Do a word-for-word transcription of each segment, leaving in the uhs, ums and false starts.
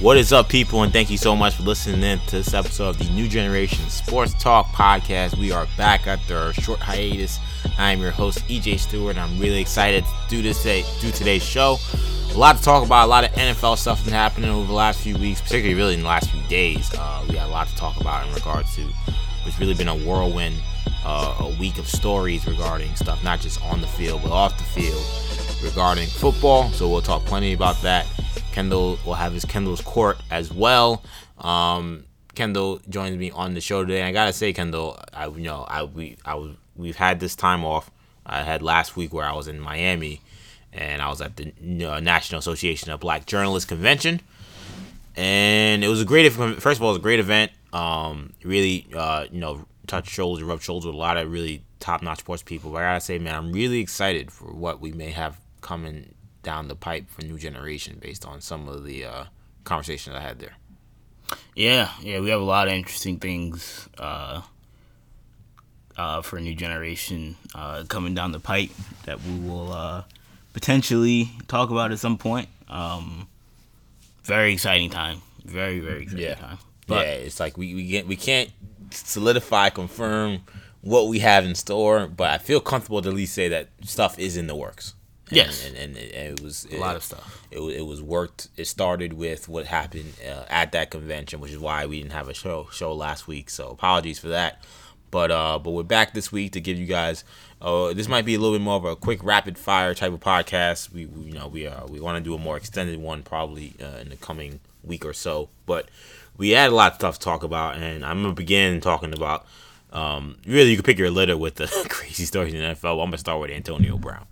What is up, people, and thank you so much for listening in to this episode of the New Generation Sports Talk Podcast. We are back after our short hiatus. I am your host, E J Stewart, and I'm really excited to do this today, do today's show. A lot to talk about, a lot of N F L stuff been happening over the last few weeks, particularly really in the last few days. Uh, we got a lot to talk about in regards to what's really been a whirlwind, uh, a week of stories regarding stuff, not just on the field, but off the field, regarding football. So we'll talk plenty about that. Kendall will have his Kendall's Court as well. Um, Kendall joins me on the show today. And I gotta say, Kendall, I you know I we I was we've had this time off. I had last week where I was in Miami, and I was at the uh, National Association of Black Journalists convention, and it was a great. First of all, it was a great event. Um, really, uh, you know, touch shoulders, rub shoulders with a lot of really top-notch sports people. But I gotta say, man, I'm really excited for what we may have coming down the pipe for New Generation based on some of the uh, conversations I had there. Yeah, yeah, we have a lot of interesting things uh, uh, for New Generation uh, coming down the pipe that we will uh, potentially talk about at some point. Um, very exciting time. Very, very exciting yeah. time. But yeah, it's like we, we, get, we can't solidify, confirm what we have in store, but I feel comfortable to at least say that stuff is in the works. And, yes, and, and, and it was a it, lot of stuff. It it was worked. It started with what happened uh, at that convention, which is why we didn't have a show show last week. So apologies for that. But uh, but we're back this week to give you guys. Uh, this might be a little bit more of a quick, rapid fire type of podcast. We, we you know we uh, we want to do a more extended one probably uh, in the coming week or so. But we had a lot of stuff to talk about, and I'm gonna begin talking about. Um, really, you can pick your litter with the crazy stories in the N F L. I'm gonna start with Antonio Brown.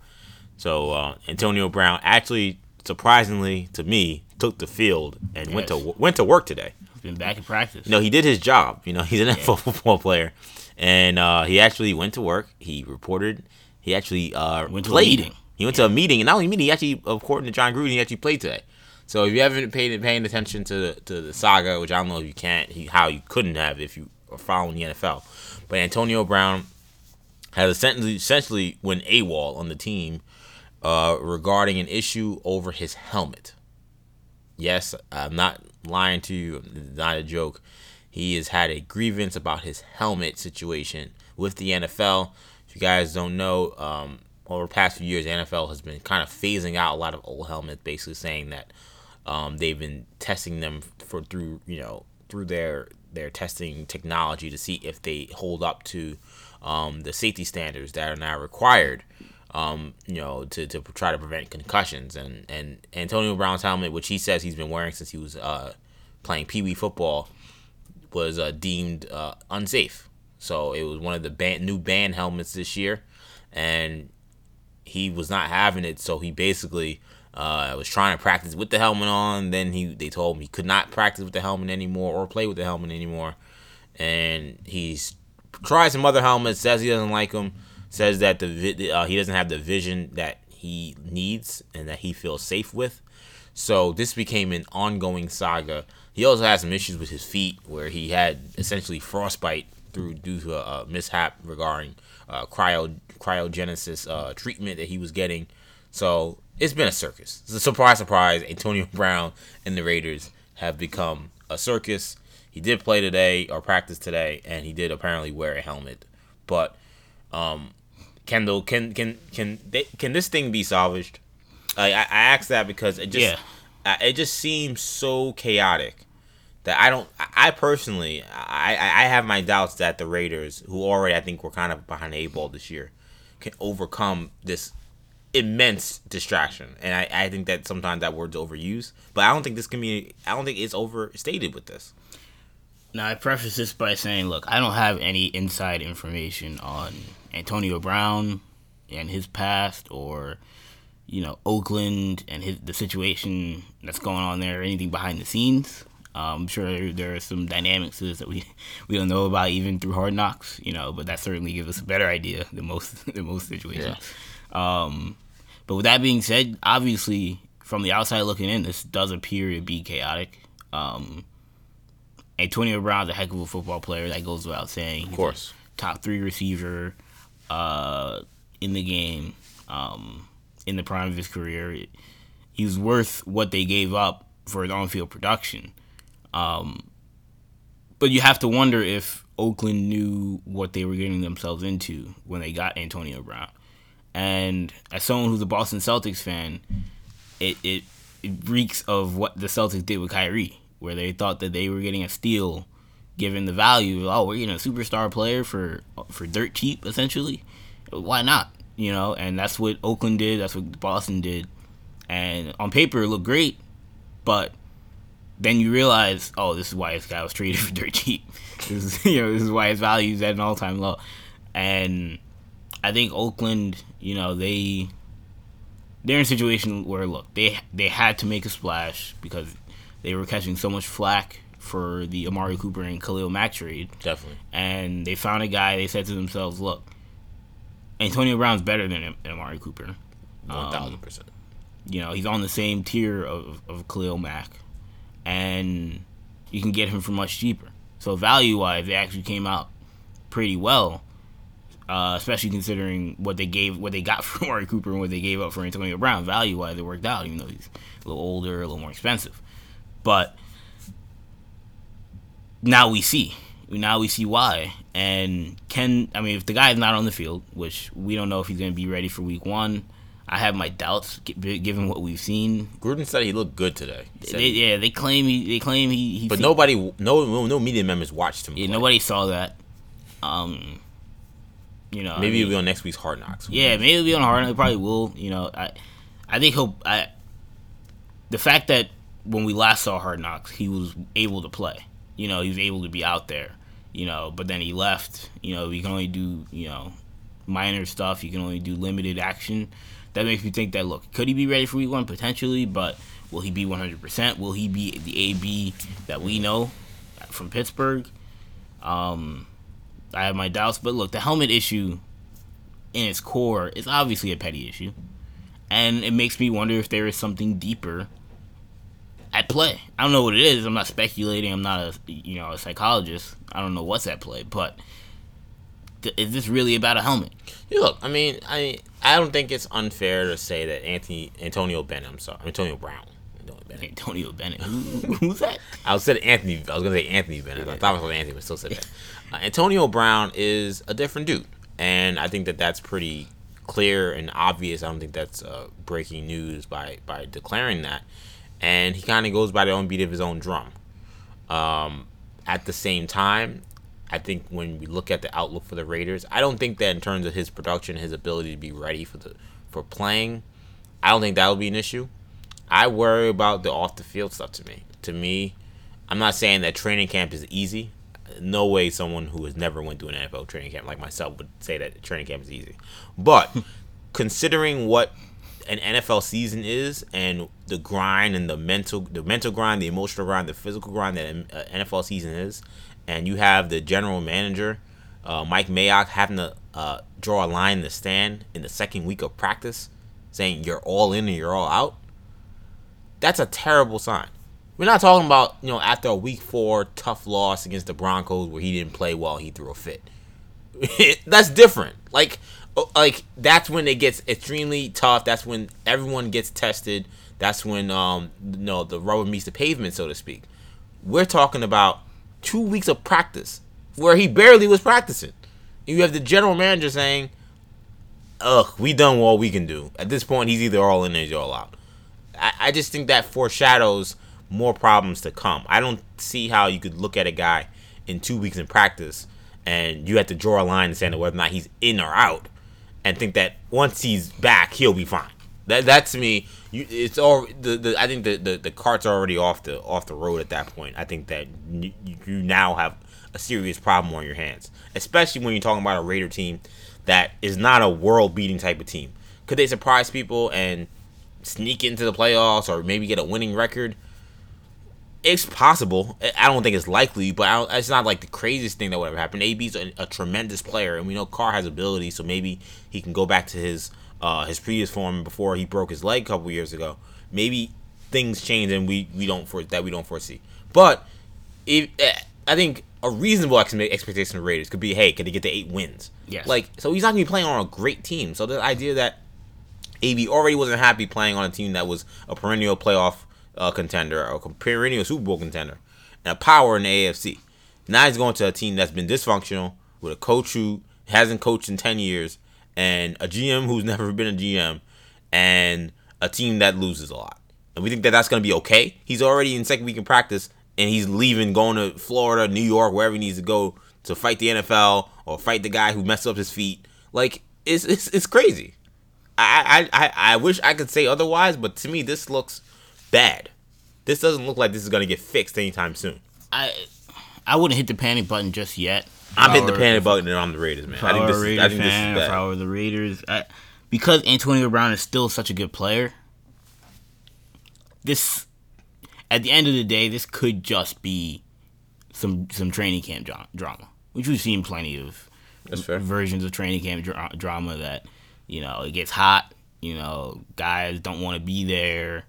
So, uh, Antonio Brown actually, surprisingly to me, took the field and yes. went to went to work today. He's been back in practice. You no, know, he did his job. You know, he's an yeah. N F L football player. And uh, he actually went to work. He reported. He actually uh, went to played. A meeting. He went yeah. to a meeting. And not only a meeting, he actually, according to John Gruden, he actually played today. So, if you haven't paid paying attention to, to the saga, which I don't know if you can't, he, how you couldn't have if you are following the N F L. But Antonio Brown has essentially, essentially went AWOL on the team. Uh, regarding an issue over his helmet. Yes, I'm not lying to you. It's not a joke. He has had a grievance about his helmet situation with the N F L. If you guys don't know, um, over the past few years, the N F L has been kind of phasing out a lot of old helmets, basically saying that um, they've been testing them for through you know through their their testing technology to see if they hold up to um, the safety standards that are now required. Um, you know, to, to try to prevent concussions. And, and Antonio Brown's helmet, which he says he's been wearing since he was uh, playing Pee Wee football, was uh, deemed uh, unsafe. So it was one of the ban- new banned helmets this year, and he was not having it. So he basically uh, was trying to practice with the helmet on. Then he they told him he could not practice with the helmet anymore or play with the helmet anymore. And he's tried some other helmets, says he doesn't like them. Says that the uh, he doesn't have the vision that he needs and that he feels safe with. So this became an ongoing saga. He also had some issues with his feet where he had essentially frostbite through due to a, a mishap regarding uh, cryo cryogenesis uh, treatment that he was getting. So it's been a circus. It's a surprise, surprise. Antonio Brown and the Raiders have become a circus. He did play today or practice today, and he did apparently wear a helmet, but. Um, Kendall, can can can they, can this thing be salvaged? I I, I asked that because it just yeah. I, it just seems so chaotic that I don't. I, I personally, I, I have my doubts that the Raiders, who already I think were kind of behind the eight ball this year, can overcome this immense distraction. And I, I think that sometimes that word's overused, but I don't think this can be. I don't think it's overstated with this. Now, I preface this by saying, look, I don't have any inside information on Antonio Brown and his past or, you know, Oakland and his, the situation that's going on there or anything behind the scenes. Um, I'm sure there are some dynamics to this that we we don't know about even through Hard Knocks, you know, but that certainly gives us a better idea than most, than most situations. Yeah. Um, but with that being said, obviously, from the outside looking in, this does appear to be chaotic. Um Antonio Brown's a heck of a football player. That goes without saying. Of course. Top three receiver uh, in the game, um, in the prime of his career. He was worth what they gave up for his on-field production. Um, but you have to wonder if Oakland knew what they were getting themselves into when they got Antonio Brown. And as someone who's a Boston Celtics fan, it, it, it reeks of what the Celtics did with Kyrie, where they thought that they were getting a steal given the value. Oh, we're getting a superstar player for for dirt cheap, essentially. Why not? You know, and that's what Oakland did. That's what Boston did. And on paper, it looked great, but then you realize, oh, this is why this guy was traded for dirt cheap. This is, you know, this is why his value is at an all-time low. And I think Oakland, you know, they they're in a situation where, look, they they had to make a splash because they were catching so much flack for the Amari Cooper and Khalil Mack trade. Definitely. And they found a guy. They said to themselves, look, Antonio Brown's better than, than Amari Cooper. one thousand percent. Um, you know, he's on the same tier of, of Khalil Mack. And you can get him for much cheaper. So value-wise, they actually came out pretty well, uh, especially considering what they gave, what they got for Amari Cooper and what they gave up for Antonio Brown. Value-wise, it worked out, even though he's a little older, a little more expensive. But now we see. Now we see why. And can I mean, if the guy is not on the field, which we don't know if he's going to be ready for week one, I have my doubts, given what we've seen. Gruden said he looked good today. They, he, yeah, they claim he. They claim he. he but nobody, no, no, no media members watched him. Yeah, play. Nobody saw that. Um, you know, maybe I mean, he'll be on next week's Hard Knocks. Yeah, maybe he'll be on Hard Knocks. He probably will. You know, I, I think he'll. I, the fact that when we last saw Hard Knocks, he was able to play. You know, he was able to be out there. You know, but then he left. You know, he can only do you know minor stuff. He can only do limited action. That makes me think that, look, could he be ready for week one? Potentially, but will he be one hundred percent? Will he be the A B that we know from Pittsburgh? Um, I have my doubts. But, look, the helmet issue in its core is obviously a petty issue. And it makes me wonder if there is something deeper at play. I don't know what it is. I'm not speculating. I'm not a, you know, a psychologist. I don't know what's at play. But th- is this really about a helmet? Yeah, look, I mean, I... I don't think it's unfair to say that Anthony Antonio Bennett. I'm sorry, Antonio Brown. Antonio Bennett. Antonio Bennett. Who's that? I said Anthony. I was gonna say Anthony Bennett. I thought I was Anthony, but still said that. Uh, Antonio Brown is a different dude, and I think that that's pretty clear and obvious. I don't think that's uh, breaking news by by declaring that. And he kind of goes by the own beat of his own drum. Um, at the same time, I think when we look at the outlook for the Raiders, I don't think that in terms of his production, his ability to be ready for the for playing, I don't think that will be an issue. I worry about the off-the-field stuff to me. To me, I'm not saying that training camp is easy. No way someone who has never went through an N F L training camp like myself would say that training camp is easy. But considering what an N F L season is and the grind and the mental, the mental grind, the emotional grind, the physical grind that an N F L season is, and you have the general manager, uh, Mike Mayock, having to uh, draw a line in the sand in the second week of practice, saying you're all in and you're all out. That's a terrible sign. We're not talking about, you know, after a week four tough loss against the Broncos where he didn't play well, he threw a fit. That's different. Like, like that's when it gets extremely tough. That's when everyone gets tested. That's when, um, you know, the rubber meets the pavement, so to speak. We're talking about two weeks of practice where he barely was practicing. You have the general manager saying, ugh, we done all we can do. At this point, he's either all in or he's all out. I, I just think that foreshadows more problems to come. I don't see how you could look at a guy in two weeks in practice and you have to draw a line and say whether or not he's in or out and think that once he's back, he'll be fine. That, that to me, you, it's all the, the. I think the, the, the cart's already off the off the road at that point. I think that you, you now have a serious problem on your hands, especially when you're talking about a Raider team that is not a world-beating type of team. Could they surprise people and sneak into the playoffs or maybe get a winning record? It's possible. I don't think it's likely, but I don't, it's not like the craziest thing that would ever happen. A B's a, a tremendous player, and we know Carr has ability, so maybe he can go back to his. Uh, his previous form before he broke his leg a couple years ago. Maybe things change and we, we don't for, that we don't foresee. But if, I think a reasonable ex- expectation of Raiders could be, hey, could they get to eight wins? Yes. Like, so he's not going to be playing on a great team. So the idea that A B already wasn't happy playing on a team that was a perennial playoff uh, contender or perennial Super Bowl contender and a power in the A F C. Now he's going to a team that's been dysfunctional with a coach who hasn't coached in ten years and a G M who's never been a G M and a team that loses a lot. And we think that that's going to be okay. He's already in second week in practice and he's leaving, going to Florida, New York, wherever he needs to go to fight the N F L or fight the guy who messed up his feet. Like, it's it's, it's crazy. I, I, I wish I could say otherwise, but to me, this looks bad. This doesn't look like this is going to get fixed anytime soon. I I wouldn't hit the panic button just yet. I'm hitting the panic button and I'm the Raiders, man. I think this is, I think this is bad. If I were the Raiders, I, because Antonio Brown is still such a good player, this, at the end of the day, this could just be some some training camp drama, which we've seen plenty of versions of training camp dra- drama that... You know, it gets hot, you know, guys don't want to be there,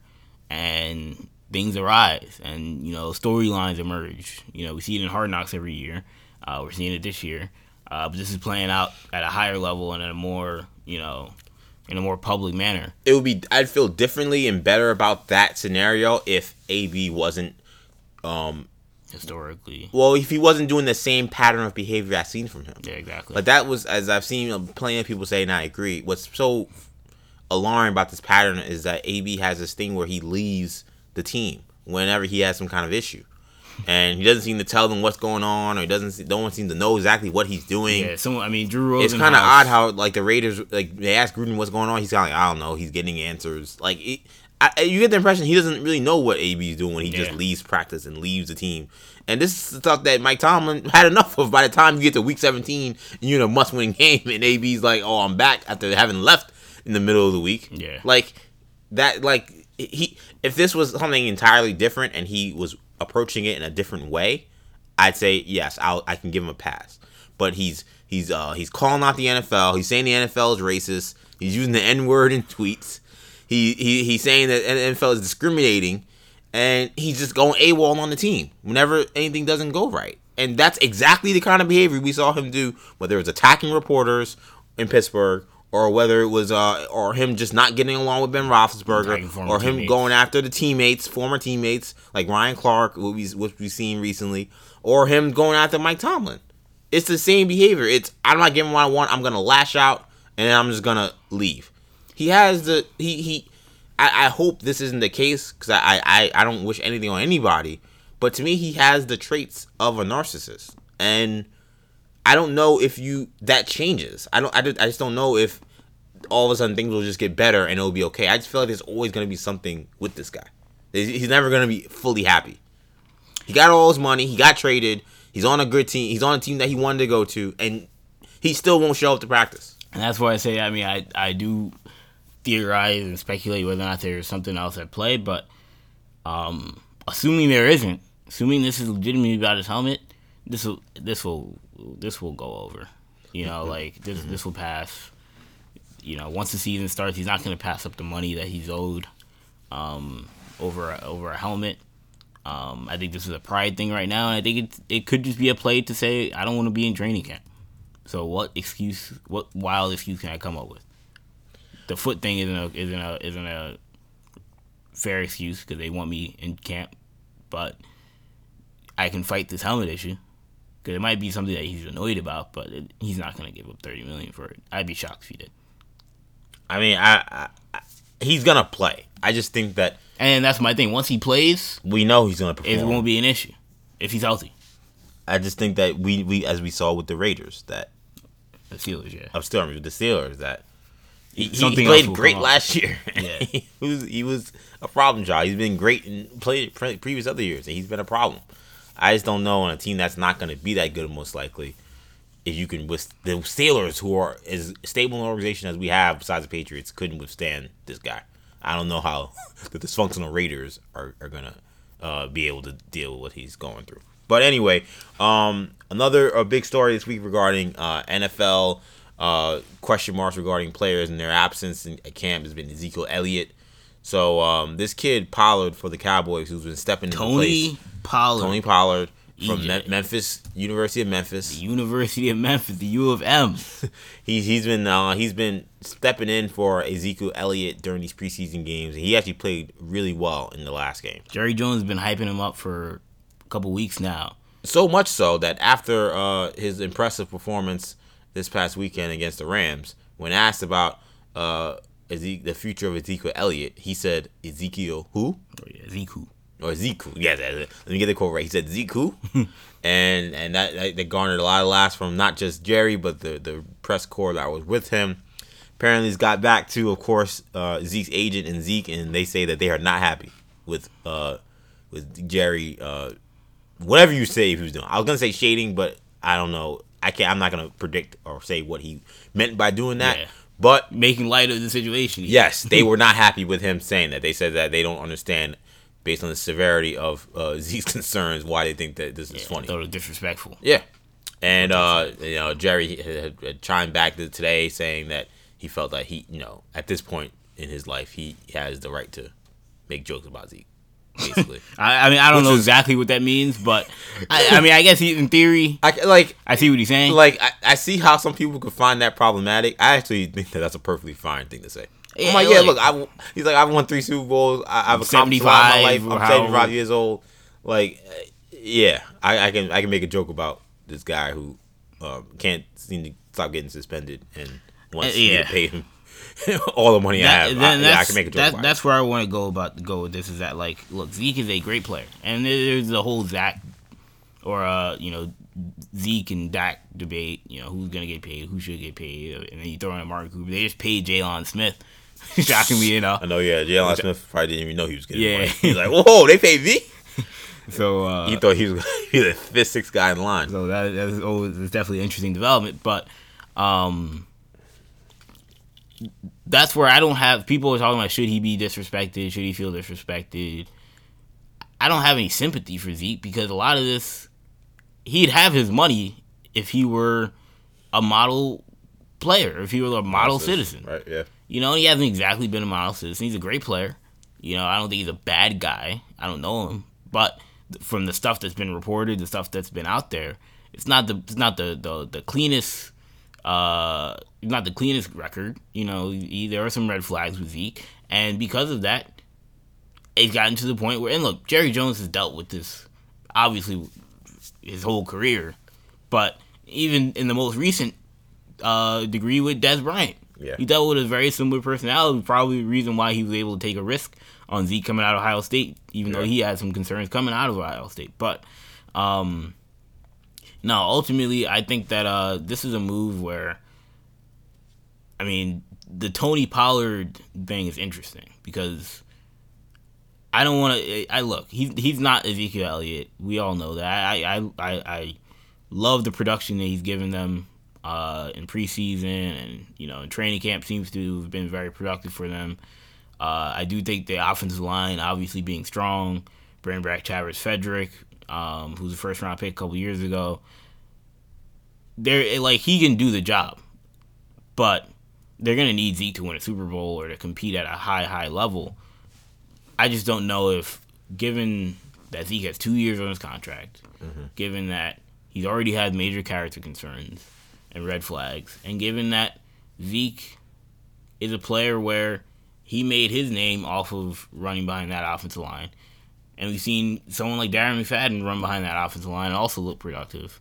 and things arise, and, you know, storylines emerge. You know, we see it in Hard Knocks every year. Uh, we're seeing it this year. Uh, but this is playing out at a higher level and in a more, you know, in a more public manner. It would be, I'd feel differently and better about that scenario if A B wasn't, um... historically. Well, if he wasn't doing the same pattern of behavior I've seen from him. Yeah, exactly. But that was, as I've seen plenty of people say, and I agree, what's so alarming about this pattern is that A B has this thing where he leaves the team whenever he has some kind of issue. And he doesn't seem to tell them what's going on, or he doesn't, no one seems to know exactly what he's doing. Yeah, someone, I mean, Drew Rosenhaus. It's kind of odd how, like, the Raiders, like, they ask Gruden what's going on. He's kind of like, I don't know. He's getting answers. Like, it, I, you get the impression he doesn't really know what A B is doing when he yeah. just leaves practice and leaves the team. And this is stuff that Mike Tomlin had enough of. By the time you get to week seventeen, you're in a must-win game, and A B's like, oh, I'm back after having left in the middle of the week. Yeah. Like, that, like, he, if this was something entirely different and he was approaching it in a different way, I'd say, yes, I'll, I can give him a pass. But he's, he's, uh, he's calling out the N F L. He's saying the N F L is racist. He's using the N-word in tweets. He he he's saying that N F L is discriminating, and he's just going AWOL on the team whenever anything doesn't go right. And that's exactly the kind of behavior we saw him do, whether it was attacking reporters in Pittsburgh, or whether it was uh or him just not getting along with Ben Roethlisberger, or him teammates. going after the teammates, former teammates like Ryan Clark, what we what we've seen recently, or him going after Mike Tomlin. It's the same behavior. It's I'm not getting what I want. I'm gonna lash out, and then I'm just gonna leave. He has the he he. I, I hope this isn't the case because I, I I don't wish anything on anybody. But to me, he has the traits of a narcissist, and I don't know if you that changes. I don't. I just, I just don't know if all of a sudden things will just get better and it'll be okay. I just feel like there's always going to be something with this guy. He's never going to be fully happy. He got all his money. He got traded. He's on a good team. He's on a team that he wanted to go to, and he still won't show up to practice. And that's why I say. I mean, I I do. theorize and speculate whether or not there's something else at play, but um, assuming there isn't, assuming this is legitimately about his helmet, this will this will this will go over. You know, like this this will pass. You know, once the season starts, he's not going to pass up the money that he's owed um, over over a helmet. Um, I think this is a pride thing right now, and I think it it could just be a play to say I don't want to be in training camp. So what excuse, what wild excuse can I come up with? The foot thing isn't a isn't a isn't a fair excuse because they want me in camp, but I can fight this helmet issue because it might be something that he's annoyed about. But it, he's not gonna give up thirty million for it. I'd be shocked if he did. I mean, I, I, I he's gonna play. I just think that, and that's my thing. Once he plays, we know he's gonna perform. It won't be an issue if he's healthy. I just think that we, we as we saw with the Raiders that the Steelers, yeah, I'm still with the Steelers that. He, he played great last year. Yeah. he, was, he was a problem child. He's been great and played previous other years, and he's been a problem. I just don't know on a team that's not going to be that good, most likely, if you can withstand the Steelers, who are as stable an organization as we have, besides the Patriots, couldn't withstand this guy. I don't know how the dysfunctional Raiders are, are going to uh, be able to deal with what he's going through. But anyway, um, another a big story this week regarding uh, N F L. Uh, question marks regarding players and their absence in, at camp has been Ezekiel Elliott. So um, this kid Pollard for the Cowboys, who's been stepping into place. Tony Pollard. Tony Pollard From Me- Memphis, University of Memphis. The University of Memphis, the U of M. he's he's been uh, he's been stepping in for Ezekiel Elliott during these preseason games. He actually played really well in the last game. Jerry Jones has been hyping him up for a couple weeks now. So much so that after uh, his impressive performance this past weekend against the Rams, when asked about uh, Eze- the future of Ezekiel Elliott, he said, Ezekiel who? Oh, yeah, Ezekiel. Or Zeku, yeah. Let me get the quote right. He said Zeku, and and that, that, that garnered a lot of laughs from not just Jerry, but the, the press corps that was with him. Apparently, he's got back to, of course, uh, Zeke's agent and Zeke, and they say that they are not happy with uh with Jerry. Uh, whatever you say, if he was doing, I was gonna say shading, but I don't know. I can't. I'm not gonna predict or say what he meant by doing that. Yeah. But making light of the situation. Yes, they were not happy with him saying that. They said that they don't understand. Based on the severity of uh, Zeke's concerns, why they think that this yeah, is funny. I thought it was disrespectful. Yeah. And, uh, you know, Jerry had, had chimed back today saying that he felt that he, you know, at this point in his life, he has the right to make jokes about Zeke, basically. I, I mean, I don't Which know is, exactly what that means, but, I, I mean, I guess he, in theory, I, like, I see what he's saying. Like, I, I see how some people could find that problematic. I actually think that that's a perfectly fine thing to say. Yeah, I'm like, yeah, like, look, I, he's like, I've won three Super Bowls. I, I've accomplished a lot in my life. I'm seventy-five years old. Like, yeah, I, I can I can make a joke about this guy who um, can't seem to stop getting suspended and wants uh, yeah. me to pay him all the money that, I have. I, yeah, I can make a joke that, about That's where I want to go about go with this is that, like, look, Zeke is a great player. And there's the whole Zach or, uh, you know, Zeke and Dak debate, you know, who's going to get paid, who should get paid. And then you throw in Amari Cooper. They just paid Jaylon Smith. Shocking me, you know. I know, yeah. Jaylon Smith probably didn't even know he was getting yeah. money. He's like, whoa, they paid me. So uh, he thought he was he was the fifth, sixth guy in line. So that that's always it's definitely an interesting development. But um, that's where I don't have people are talking about should he be disrespected, should he feel disrespected. I don't have any sympathy for Zeke because a lot of this, he'd have his money if he were a model player, if he were a model citizen, citizen, right? Yeah. You know, he hasn't exactly been a model citizen. He's a great player. You know, I don't think he's a bad guy. I don't know him. But from the stuff that's been reported, the stuff that's been out there, it's not the it's not the the, the cleanest uh not the cleanest record. You know, he, there are some red flags with Zeke, and because of that, it's gotten to the point where and look, Jerry Jones has dealt with this obviously his whole career, but even in the most recent uh, degree with Dez Bryant. Yeah. He dealt with a very similar personality, probably the reason why he was able to take a risk on Zeke coming out of Ohio State, even yeah. though he had some concerns coming out of Ohio State. But, um, no, ultimately, I think that uh, this is a move where, I mean, the Tony Pollard thing is interesting because I don't want to, I look, he, he's not Ezekiel Elliott. We all know that. I, I, I, I love the production that he's given them. Uh, in preseason and, you know, in training camp seems to have been very productive for them. Uh, I do think the offensive line, obviously being strong, bringing back Travis Frederick, um, who's a first-round pick a couple years ago, they're, like, he can do the job. But they're going to need Zeke to win a Super Bowl or to compete at a high, high level. I just don't know if, given that Zeke has two years on his contract, mm-hmm. given that he's already had major character concerns, and red flags. And given that Zeke is a player where he made his name off of running behind that offensive line, and we've seen someone like Darren McFadden run behind that offensive line and also look productive.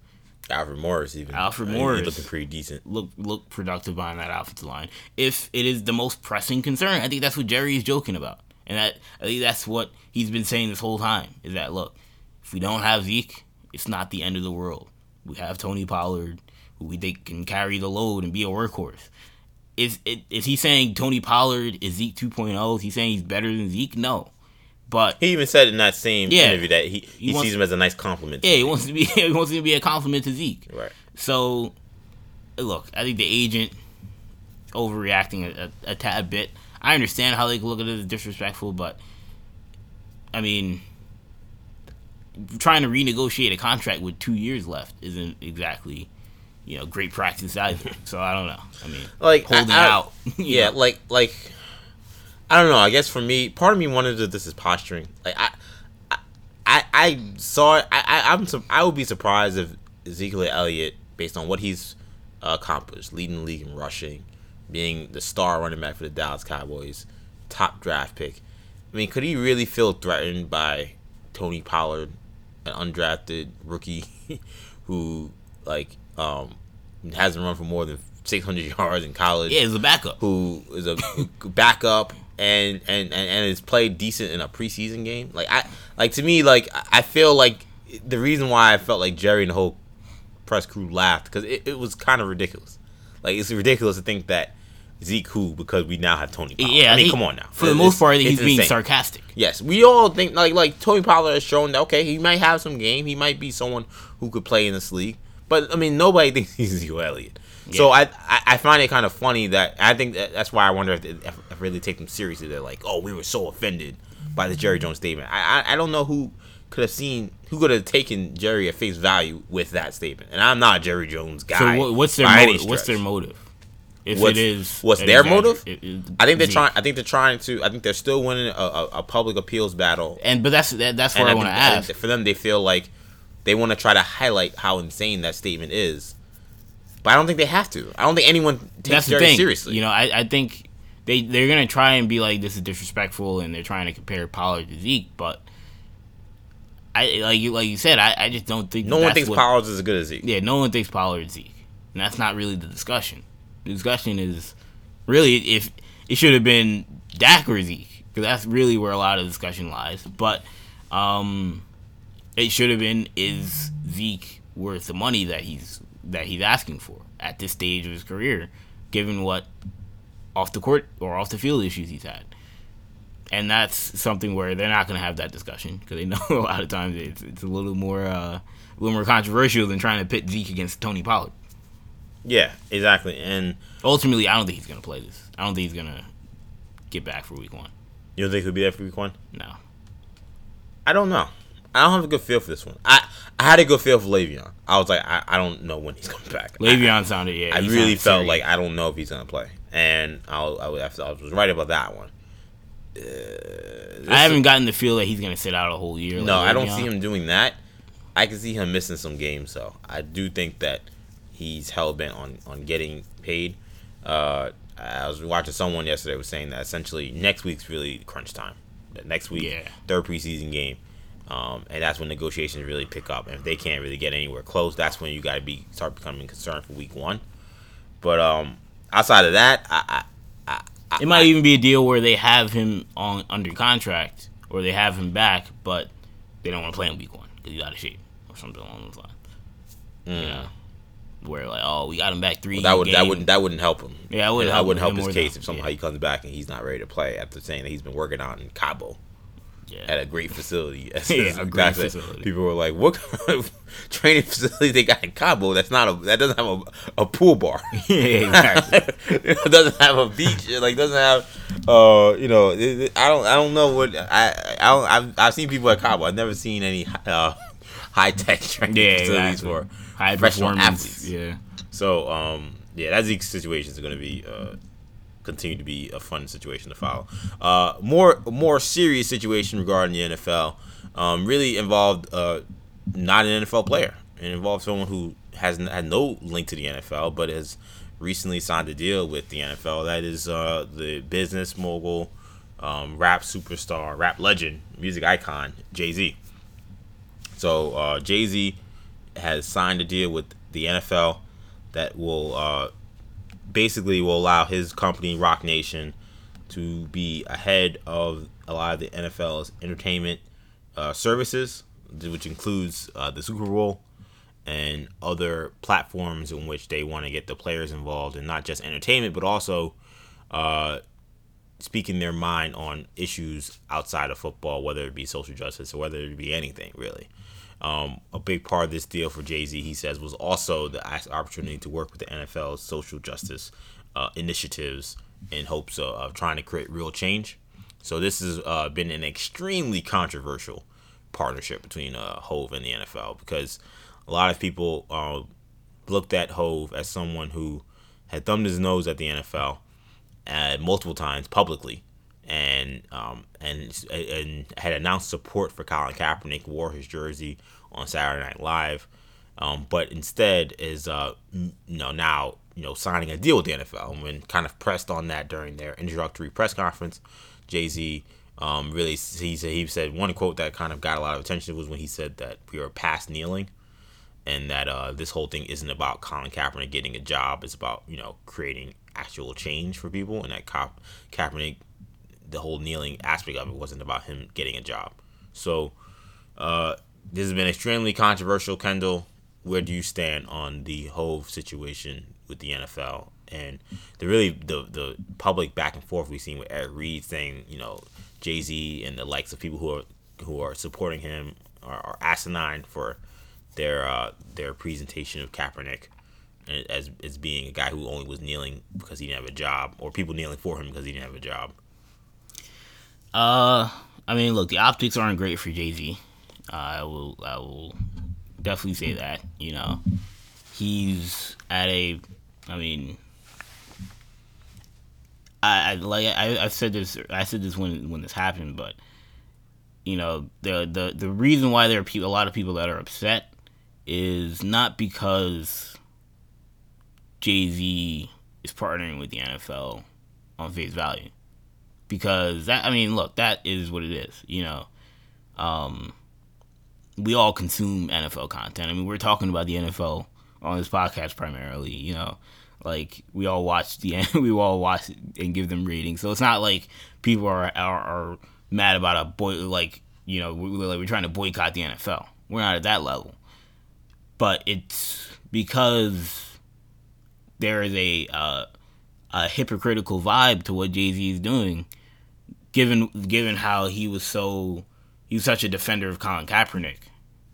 Alfred Morris even. Alfred Morris. He's looking pretty decent. Look, look productive behind that offensive line. If it is the most pressing concern, I think that's what Jerry is joking about. And that I think that's what he's been saying this whole time, is that, look, if we don't have Zeke, it's not the end of the world. We have Tony Pollard, who we think can carry the load and be a workhorse. Is, is, is he saying Tony Pollard is Zeke two point oh? Is he saying he's better than Zeke? No. But he even said in that same yeah, interview that he, he, he wants, sees him as a nice compliment to Yeah, Zeke. He wants to be he wants to be a compliment to Zeke. Right. So, look, I think the agent overreacting a, a, a tad bit. I understand how they can look at it as disrespectful, but, I mean, trying to renegotiate a contract with two years left isn't exactly... You know, great practice either. So I don't know. I mean, like holding I, I, out. Yeah, know? like like I don't know. I guess for me, part of me wonders if this is posturing. Like I, I, I saw. I, I I'm. I would be surprised if Ezekiel Elliott, based on what he's accomplished, leading the league in rushing, being the star running back for the Dallas Cowboys, top draft pick. I mean, could he really feel threatened by Tony Pollard, an undrafted rookie who like um hasn't run for more than six hundred yards in college? Yeah, he's a backup. Who is a backup and and and has played decent in a preseason game. Like I like to me like I feel like the reason why I felt like Jerry and the whole press crew laughed because it, it was kind of ridiculous. Like it's ridiculous to think that Zeke who because we now have Tony Pollard. Yeah, I mean, he, come on now. For it, the most part, he's being insane. sarcastic. Yes, we all think like like Tony Pollard has shown that okay, he might have some game. He might be someone who could play in this league. But I mean, nobody thinks he's Ezekiel Elliott. Yeah. So I, I I find it kind of funny that I think that, that's why I wonder if they if, if really take them seriously. They're like, oh, we were so offended by the Jerry Jones statement. I I, I don't know who could have seen who could have taken Jerry at face value with that statement. And I'm not a Jerry Jones guy. So what, what's their motive? What's their motive? If what's, it is, what's their is motive? It, it, I think they're trying. I think they're trying to. I think they're still winning a, a, a public appeals battle. And but that's that, that's what I, I want to ask. For them, they feel like they want to try to highlight how insane that statement is. But I don't think they have to. I don't think anyone takes that's Jerry the thing. seriously. You know, I, I think they they're gonna try and be like this is disrespectful, and they're trying to compare Pollard to Zeke. But I like you like you said, I, I just don't think no that one that's thinks what, Pollard's as good as Zeke. Yeah, no one thinks Pollard's Zeke, and that's not really the discussion. The discussion is really if it should have been Dak or Zeke, because that's really where a lot of discussion lies. But um, it should have been, is Zeke worth the money that he's that he's asking for at this stage of his career, given what off the court or off the field issues he's had? And that's something where they're not going to have that discussion because they know a lot of times it's, it's a little more uh, a little more controversial than trying to pit Zeke against Tony Pollard. Yeah, exactly. And ultimately, I don't think he's going to play this. I don't think he's going to get back for week one. You don't think he'll be there for week one? No. I don't know. I don't have a good feel for this one. I, I had a good feel for Le'Veon. I was like, I, I don't know when he's coming back. Le'Veon I, sounded, yeah. I really felt serious. like I don't know if he's going to play. And I, I, I was right about that one. Uh, I haven't a, gotten the feel that he's going to sit out a whole year. No, like I don't see him doing that. I can see him missing some games, though. I do think that he's hell-bent on, on getting paid. Uh, I was watching someone yesterday was saying that essentially next week's really crunch time. Next week, yeah. third preseason game. Um, and that's when negotiations really pick up. And if they can't really get anywhere close, that's when you got to be start becoming concerned for week one. But um, outside of that, I, I, I it might I, even be a deal where they have him on under contract or they have him back, but they don't want to play him week one because he's out of shape or something along those lines. Mm. You know? Where like oh we got him back three well, that would games. that wouldn't that wouldn't help him yeah I wouldn't help, wouldn't help his case than, if somehow yeah. he comes back and he's not ready to play after saying that he's been working out in Cabo yeah. at a great facility yeah, a great facility. People were like, what kind of training facility they got in Cabo that's not a that doesn't have a, a pool bar yeah exactly it doesn't have a beach it like doesn't have uh you know it, I don't I don't know what I I don't I've, I've seen people at Cabo I've never seen any uh, high tech training yeah, facilities exactly. for high professional athletes. Yeah. So, um, yeah, that Zeke situation is going to be uh, continue to be a fun situation to follow. Uh, more more serious situation regarding the N F L um, really involved uh, not an N F L player. It involved someone who has n- had no link to the N F L, but has recently signed a deal with the N F L. That is uh, the business mogul, um, rap superstar, rap legend, music icon, Jay-Z. So uh, Jay-Z has signed a deal with the N F L that will uh, basically will allow his company, Roc Nation, to be ahead of a lot of the N F L's entertainment uh, services, which includes uh, the Super Bowl and other platforms in which they want to get the players involved in not just entertainment, but also uh, speaking their mind on issues outside of football, whether it be social justice or whether it be anything, really. Um, a big part of this deal for Jay-Z, he says, was also the opportunity to work with the N F L's social justice uh, initiatives in hopes of, of trying to create real change. So this has uh, been an extremely controversial partnership between uh, Hove and the N F L because a lot of people uh, looked at Hove as someone who had thumbed his nose at the N F L uh, multiple times publicly and um, and and had announced support for Colin Kaepernick, wore his jersey on Saturday Night Live, um, but instead is uh, you know now you know signing a deal with the N F L. And kind of pressed on that during their introductory press conference, Jay-Z um, really he said he said one quote that kind of got a lot of attention was when he said that we are past kneeling, and that uh, this whole thing isn't about Colin Kaepernick getting a job. It's about you know creating actual change for people, and that Ka- Kaepernick. The whole kneeling aspect of it wasn't about him getting a job. So uh, this has been extremely controversial. Kendall, where do you stand on the whole situation with the N F L and the really the the public back and forth we've seen with Eric Reed saying you know Jay-Z and the likes of people who are who are supporting him are, are asinine for their uh, their presentation of Kaepernick as as being a guy who only was kneeling because he didn't have a job, or people kneeling for him because he didn't have a job. Uh, I mean, look, the optics aren't great for Jay-Z. Uh, I will, I will definitely say that. You know, he's at a, I mean, I, I like I, I said this, I said this when when this happened, but you know, the the the reason why there are people, a lot of people that are upset, is not because Jay-Z is partnering with the N F L on face value. Because that, I mean, look, that is what it is. You know, um, we all consume N F L content. I mean, we're talking about the N F L on this podcast primarily. You know, like we all watch the we all watch and give them ratings. So it's not like people are are, are mad about a boy like you know we, like we're trying to boycott the N F L. We're not at that level, but it's because there is a uh, a hypocritical vibe to what Jay-Z is doing. Given given how he was so he was such a defender of Colin Kaepernick,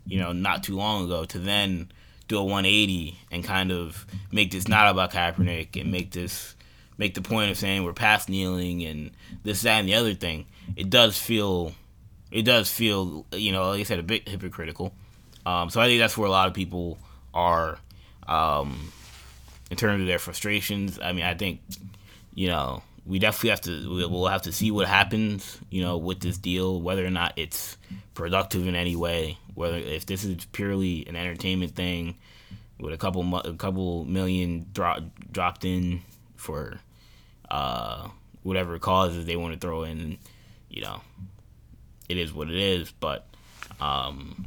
you know, not too long ago, to then do a one eighty and kind of make this not about Kaepernick and make this make the point of saying we're past kneeling and this, that, and the other thing. It does feel it does feel you know, like I said, a bit hypocritical. Um, so I think that's where a lot of people are, um, in terms of their frustrations. I mean, I think you know. We definitely have to, we'll have to see what happens, you know, with this deal, whether or not it's productive in any way, whether if this is purely an entertainment thing with a couple a couple million dro- dropped in for uh, whatever causes they want to throw in, you know, it is what it is. But um,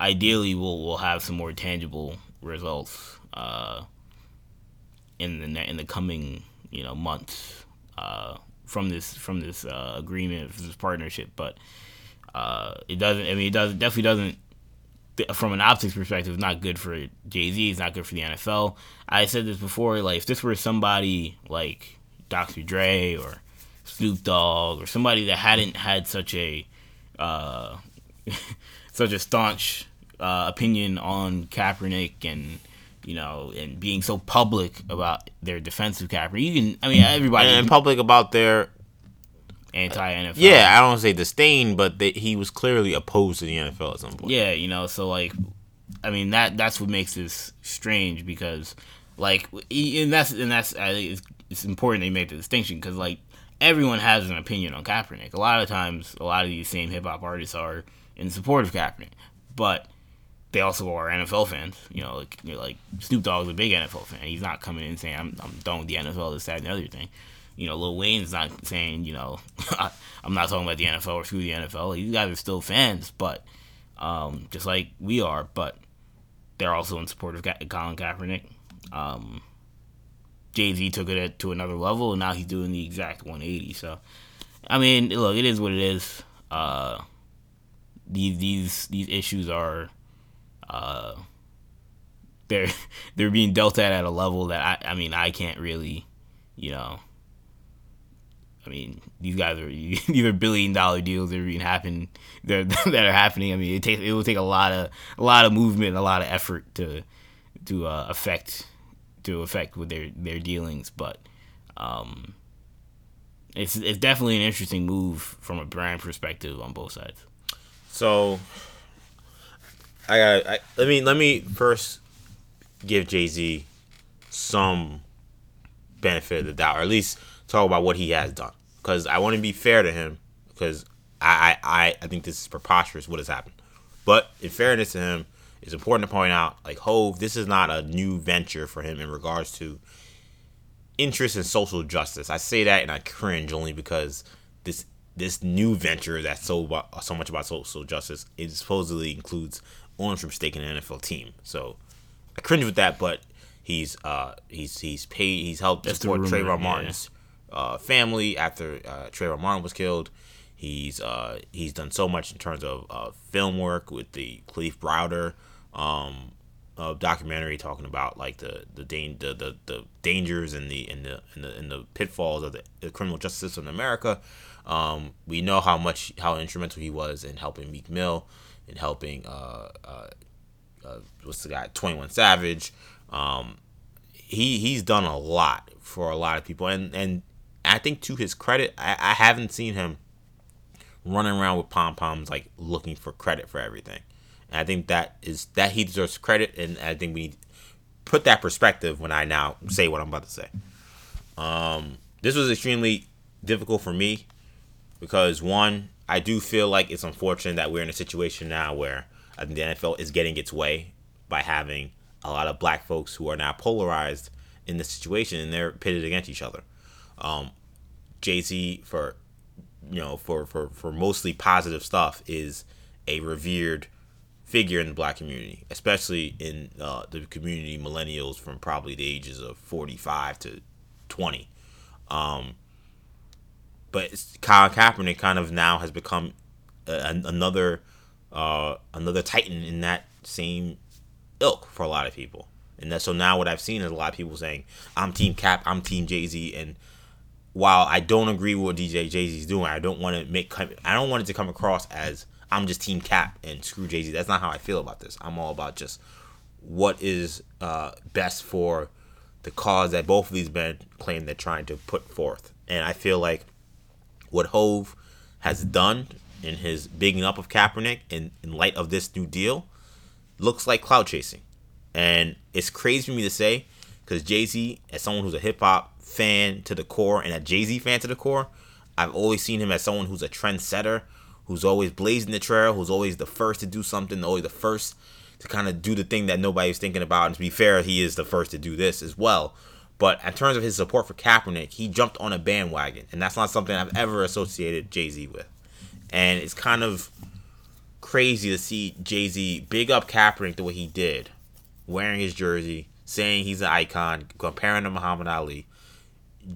ideally, we'll we'll have some more tangible results uh, in the in the coming. You know, months uh, from this from this uh, agreement, from this partnership, but uh, it doesn't. I mean, it doesn't definitely doesn't. Th- from an optics perspective, it's not good for Jay-Z. It's not good for the N F L. I said this before. Like, if this were somebody like Doctor Dre or Snoop Dogg or somebody that hadn't had such a uh, such a staunch uh, opinion on Kaepernick and. You know, and being so public about their defensive cap. You can, I mean, everybody. And, and public about their anti-N F L. Yeah, I don't say disdain, but they, he was clearly opposed to the N F L at some point. Yeah, you know, so, like, I mean, that that's what makes this strange because, like, and that's, and that's I think it's, it's important they make the distinction because, like, everyone has an opinion on Kaepernick. A lot of times, a lot of these same hip-hop artists are in support of Kaepernick, but... They also are N F L fans, you know, like, you know, like Snoop Dogg's a big N F L fan. He's not coming in saying, I'm I'm done with the N F L, this, that, and the other thing. You know, Lil Wayne's not saying, you know, I'm not talking about the N F L or screw the N F L. These guys are still fans, but um, just like we are, but they're also in support of Ka- Colin Kaepernick. Um, Jay-Z took it to another level, and now he's doing the exact one eighty. So, I mean, look, it is what it is. Uh, these, these, these issues are... Uh, they're they're being dealt at at a level that I I mean I can't really, you know. I mean these guys are these are billion dollar deals that are being happen that that are happening. I mean it takes it will take a lot of a lot of movement, and a lot of effort to to uh, affect to affect with their, their dealings, but um, it's it's definitely an interesting move from a brand perspective on both sides. So. I got. I, let me let me first give Jay-Z some benefit of the doubt, or at least talk about what he has done. because I want to be fair to him, because I, I, I think this is preposterous what has happened. But in fairness to him, it's important to point out, like, Hov, this is not a new venture for him in regards to interest in social justice. I say that and I cringe only because this this new venture that's so about, so much about social justice, it supposedly includes owners from staking an N F L team. So I cringe with that, but he's uh he's he's paid he's helped that's support Trayvon Martin's yeah. uh, family after uh, Trayvon Martin was killed. He's uh he's done so much in terms of uh, film work with the Khalif Browder um uh, documentary talking about like the the, da- the the the dangers and the and the and the, and the pitfalls of the, the criminal justice system in America. Um, we know how much how instrumental he was in helping Meek Mill, in helping uh uh, uh what's the guy twenty-one Savage. Um, he he's done a lot for a lot of people, and and I think to his credit, I, I haven't seen him running around with pom-poms like looking for credit for everything. And I think that is that he deserves credit, and I think we need to put that perspective when I now say what I'm about to say. Um, this was extremely difficult for me because, one, I do feel like it's unfortunate that we're in a situation now where I think the N F L is getting its way by having a lot of black folks who are now polarized in this situation, and they're pitted against each other. Um, Jay-Z for you know, for, for, for mostly positive stuff, is a revered figure in the black community, especially in uh, the community millennials from probably the ages of forty-five to twenty. Um, but Colin Kaepernick kind of now has become a, another uh, another titan in that same ilk for a lot of people. And that, so now what I've seen is a lot of people saying, I'm Team Cap, I'm Team Jay-Z, and while I don't agree with what D J Jay-Z's doing, I don't want to make I don't want it to come across as I'm just Team Cap and screw Jay-Z. That's not how I feel about this. I'm all about just what is uh, best for the cause that both of these men claim they're trying to put forth. And I feel like what Hov has done in his bigging up of Kaepernick in, in light of this new deal looks like clout chasing. And it's crazy for me to say, because Jay-Z, as someone who's a hip-hop fan to the core and a Jay-Z fan to the core, I've always seen him as someone who's a trendsetter, who's always blazing the trail, who's always the first to do something, always the first to kind of do the thing that nobody's thinking about. And to be fair, he is the first to do this as well. But in terms of his support for Kaepernick, he jumped on a bandwagon, and that's not something I've ever associated Jay-Z with. And it's kind of crazy to see Jay-Z big up Kaepernick the way he did, wearing his jersey, saying he's an icon, comparing to Muhammad Ali,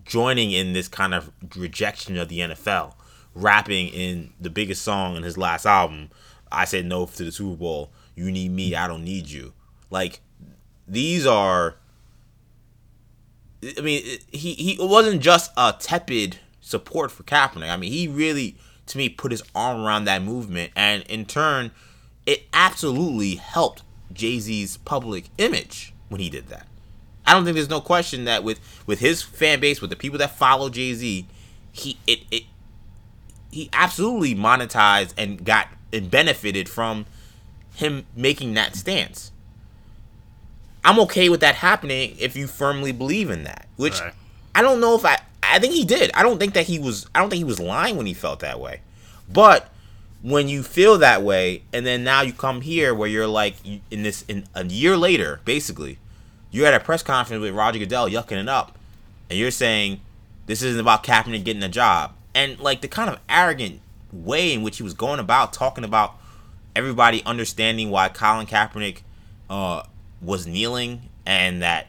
joining in this kind of rejection of the N F L, rapping in the biggest song in his last album, I Said No to the Super Bowl, You Need Me, I Don't Need You. Like, these are, I mean, he, he it wasn't just a tepid support for Kaepernick. I mean, he really, to me, put his arm around that movement, and in turn, it absolutely helped Jay-Z's public image when he did that. I don't think there's no question that with, with his fan base, with the people that follow Jay-Z, he it, it he absolutely monetized and got and benefited from him making that stance. I'm okay with that happening if you firmly believe in that, which right. I don't know if I I think he did. I don't think that he was I don't think he was lying when he felt that way. But when you feel that way, and then now you come here where you're like in this in a year later, basically. You're at a press conference with Roger Goodell yucking it up, and you're saying this isn't about Kaepernick getting a job. And, like, the kind of arrogant way in which he was going about talking about everybody understanding why Colin Kaepernick uh, was kneeling and that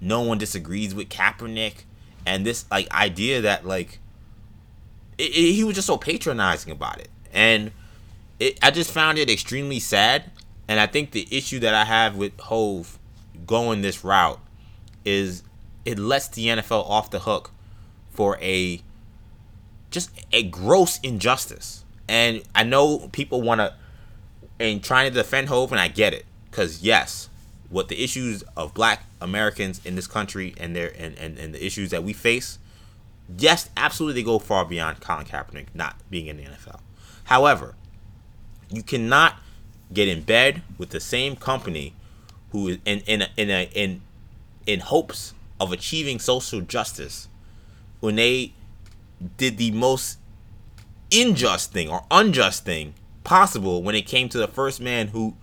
no one disagrees with Kaepernick, and this, like, idea that, like, it, it, he was just so patronizing about it. And it, I just found it extremely sad, and I think the issue that I have with Hov going this route is it lets the N F L off the hook for a just a gross injustice. And I know people want to and trying to defend Hov, and I get it, because yes, what the issues of black Americans in this country and their and, and, and the issues that we face, yes, absolutely, they go far beyond Colin Kaepernick not being in the N F L. However, you cannot get in bed with the same company who is in in a, in a, in in hopes of achieving social justice when they did the most unjust thing or unjust thing possible when it came to the first man who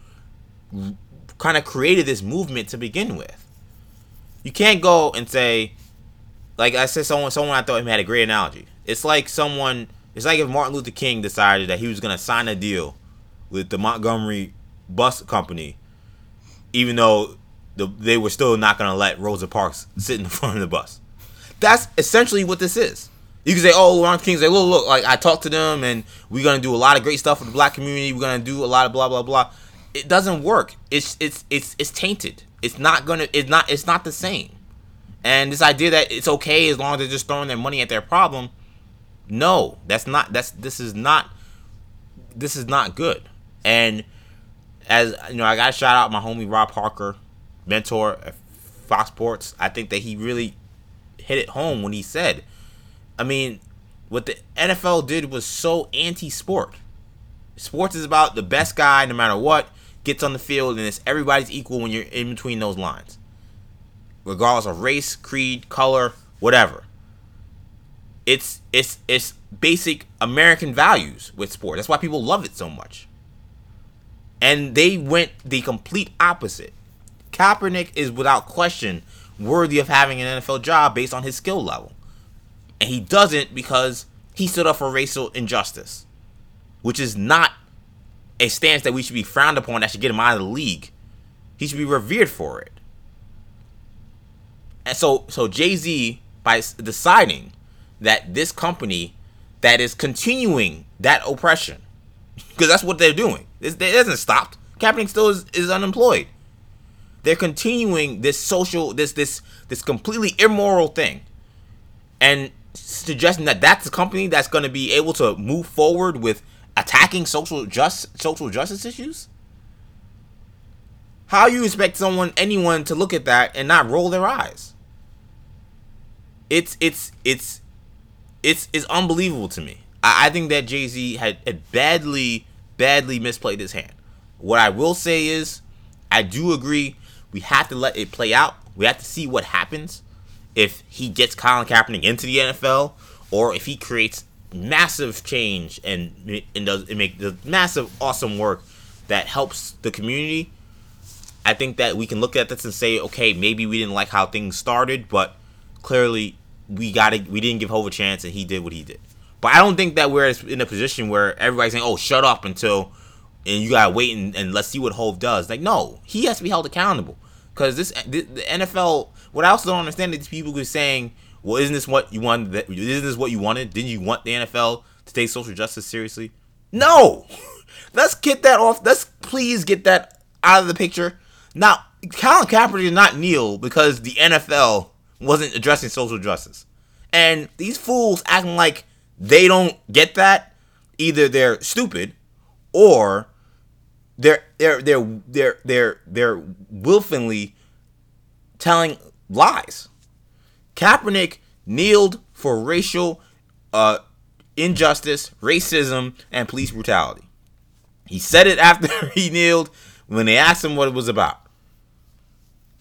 kind of created this movement to begin with. You can't go and say, like I said, someone someone I thought had a great analogy. It's like someone, it's like if Martin Luther King decided that he was going to sign a deal with the Montgomery Bus Company, even though the, they were still not going to let Rosa Parks sit in the front of the bus. That's essentially what this is. You can say, oh, Martin King's like, look, look, like I talked to them and we're going to do a lot of great stuff for the black community. We're going to do a lot of blah, blah, blah. It doesn't work. It's it's it's it's tainted. It's not gonna. It's not. It's not the same. And this idea that it's okay as long as they're just throwing their money at their problem. No, that's not. That's this is not. This is not good. And as you know, I gotta shout out my homie Rob Harker, mentor at Fox Sports. I think that he really hit it home when he said, I mean, what the N F L did was so anti-sport. Sports is about the best guy, no matter what, gets on the field, and it's everybody's equal when you're in between those lines, regardless of race, creed, color, whatever. It's it's it's basic American values with sport. That's why people love it so much. And they went the complete opposite. Kaepernick is without question worthy of having an N F L job based on his skill level, and he doesn't because he stood up for racial injustice, which is not a stance that we should be frowned upon, that should get him out of the league. He should be revered for it. And so so Jay-Z, by deciding that this company that is continuing that oppression, because that's what they're doing. It hasn't stopped. Kaepernick still is, is unemployed. They're continuing this social, this this this completely immoral thing. And suggesting that that's the company that's going to be able to move forward with attacking social just social justice issues? How you expect someone, anyone, to look at that and not roll their eyes? It's it's it's it's it's unbelievable to me. I, I think that Jay-Z had, had badly badly misplayed his hand. What I will say is, I do agree we have to let it play out. We have to see what happens if he gets Colin Kaepernick into the N F L, or if he creates massive change and and does it make the massive awesome work that helps the community. I think that we can look at this and say, okay, maybe we didn't like how things started, but clearly we got it. We didn't give Hov a chance, and he did what he did. But I don't think that we're in a position where everybody's saying, oh, shut up until and you gotta wait and, and let's see what Hov does. Like, no, he has to be held accountable because this the, the N F L. What I also don't understand is these people who are saying, well, isn't this what you wanted? Isn't this what you wanted? Didn't you want the N F L to take social justice seriously? No! Let's get that off. Let's please get that out of the picture. Now, Colin Kaepernick did not kneel because the N F L wasn't addressing social justice. And these fools acting like they don't get that. Either they're stupid or they're they're they're they're they're they're willfully telling lies. Kaepernick kneeled for racial uh, injustice, racism, and police brutality. He said it after he kneeled when they asked him what it was about.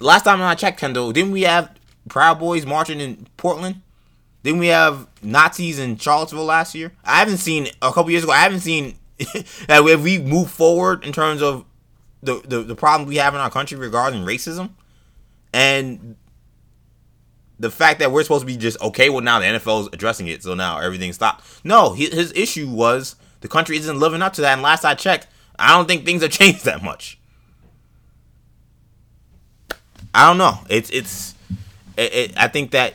Last time I checked, Kendall, didn't we have Proud Boys marching in Portland? Didn't we have Nazis in Charlottesville last year? I haven't seen, a couple years ago, I haven't seen that if we move forward in terms of the, the, the problems we have in our country regarding racism. And the fact that we're supposed to be just, okay, well, now the N F L is addressing it, so now everything stopped. No, his, his issue was the country isn't living up to that, and last I checked, I don't think things have changed that much. I don't know. It's it's. It, it, I think that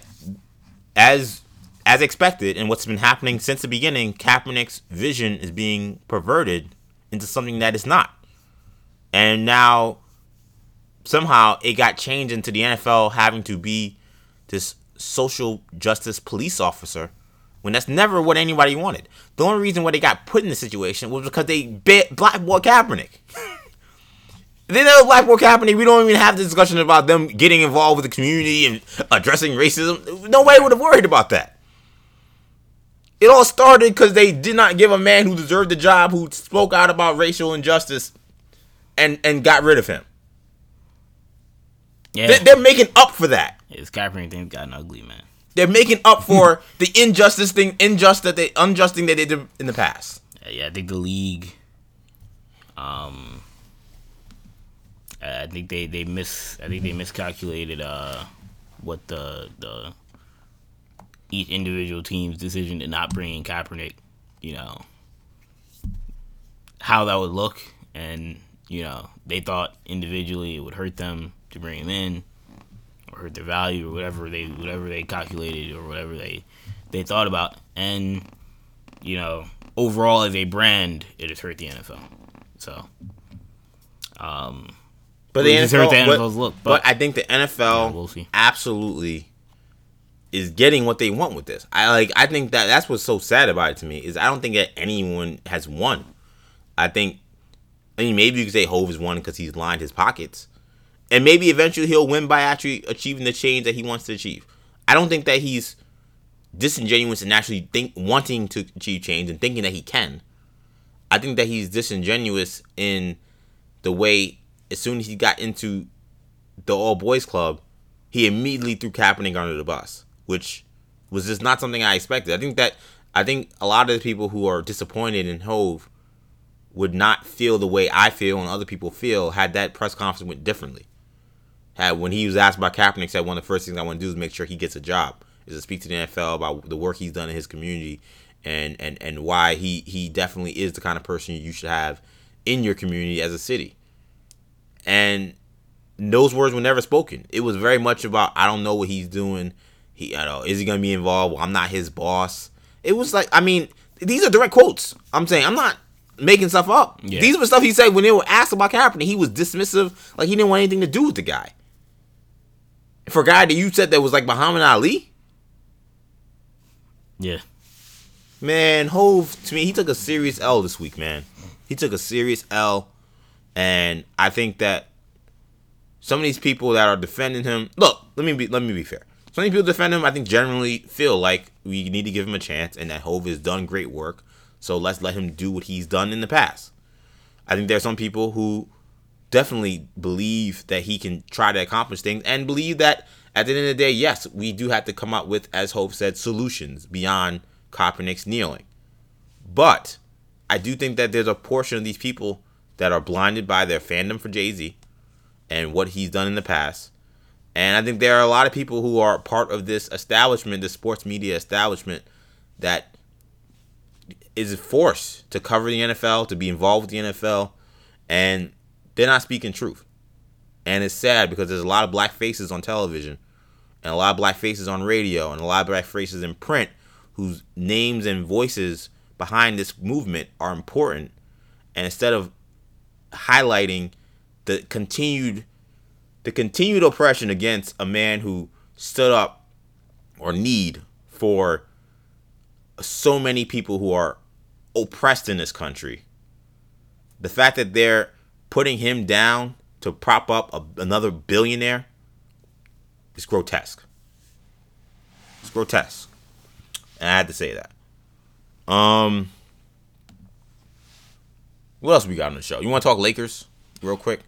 as as expected, and what's been happening since the beginning, Kaepernick's vision is being perverted into something that it's not. And now, somehow, it got changed into the N F L having to be this social justice police officer, when that's never what anybody wanted. The only reason why they got put in this situation was because they blackballed Kaepernick. They never blackballed Kaepernick. We don't even have the discussion about them getting involved with the community and addressing racism. Nobody would have worried about that. It all started because they did not give a man who deserved the job, who spoke out about racial injustice, and, and got rid of him. Yeah. They're making up for that. This Kaepernick thing's gotten ugly, man. They're making up for the injustice thing, injust that they, unjust thing that they did in the past. Yeah, yeah I think the league, um, I think they, they miss, I think they miscalculated uh what the the each individual team's decision to not bring in Kaepernick, you know, how that would look, and you know they thought individually it would hurt them to bring him in, or hurt their value, or whatever they whatever they calculated, or whatever they they thought about, and you know overall as a brand, it has hurt the N F L. So, um, but the N F L, the N F L's but, look, but, but I think the N F L yeah, we'll absolutely is getting what they want with this. I like. I think that that's what's so sad about it to me is I don't think that anyone has won. I think, I mean, maybe you could say Hove has won because he's lined his pockets, and maybe eventually he'll win by actually achieving the change that he wants to achieve. I don't think that he's disingenuous and actually think wanting to achieve change and thinking that he can. I think that he's disingenuous in the way as soon as he got into the All Boys Club, he immediately threw Kaepernick under the bus, which was just not something I expected. I think that I think a lot of the people who are disappointed in Hove would not feel the way I feel and other people feel had that press conference went differently. Had when he was asked about Kaepernick, said one of the first things I want to do is make sure he gets a job, is to speak to the N F L about the work he's done in his community and and, and why he, he definitely is the kind of person you should have in your community as a city. And those words were never spoken. It was very much about, I don't know what he's doing. He, I don't know, is he going to be involved? Well, I'm not his boss. It was like, I mean, these are direct quotes. I'm saying, I'm not making stuff up. Yeah. These were stuff he said when they were asked about Kaepernick. He was dismissive, like he didn't want anything to do with the guy. For a guy that you said that was like Muhammad Ali? Yeah. Man, Hove, to me, he took a serious L this week, man. He took a serious L, and I think that some of these people that are defending him, look, let me be, let me be fair. Some of these people defend him, I think, generally feel like we need to give him a chance and that Hove has done great work. So let's let him do what he's done in the past. I think there are some people who definitely believe that he can try to accomplish things and believe that at the end of the day, yes, we do have to come up with, as Hove said, solutions beyond Kaepernick's kneeling. But I do think that there's a portion of these people that are blinded by their fandom for Jay-Z and what he's done in the past. And I think there are a lot of people who are part of this establishment, this sports media establishment, that is forced to cover the N F L, to be involved with the N F L, and they're not speaking truth. And it's sad because there's a lot of black faces on television and a lot of black faces on radio and a lot of black faces in print whose names and voices behind this movement are important. And instead of highlighting the continued the continued oppression against a man who stood up or kneed for so many people who are oppressed in this country, the fact that they're putting him down to prop up a, another billionaire is grotesque. It's grotesque. And I had to say that. Um, what else we got on the show? You want to talk Lakers real quick?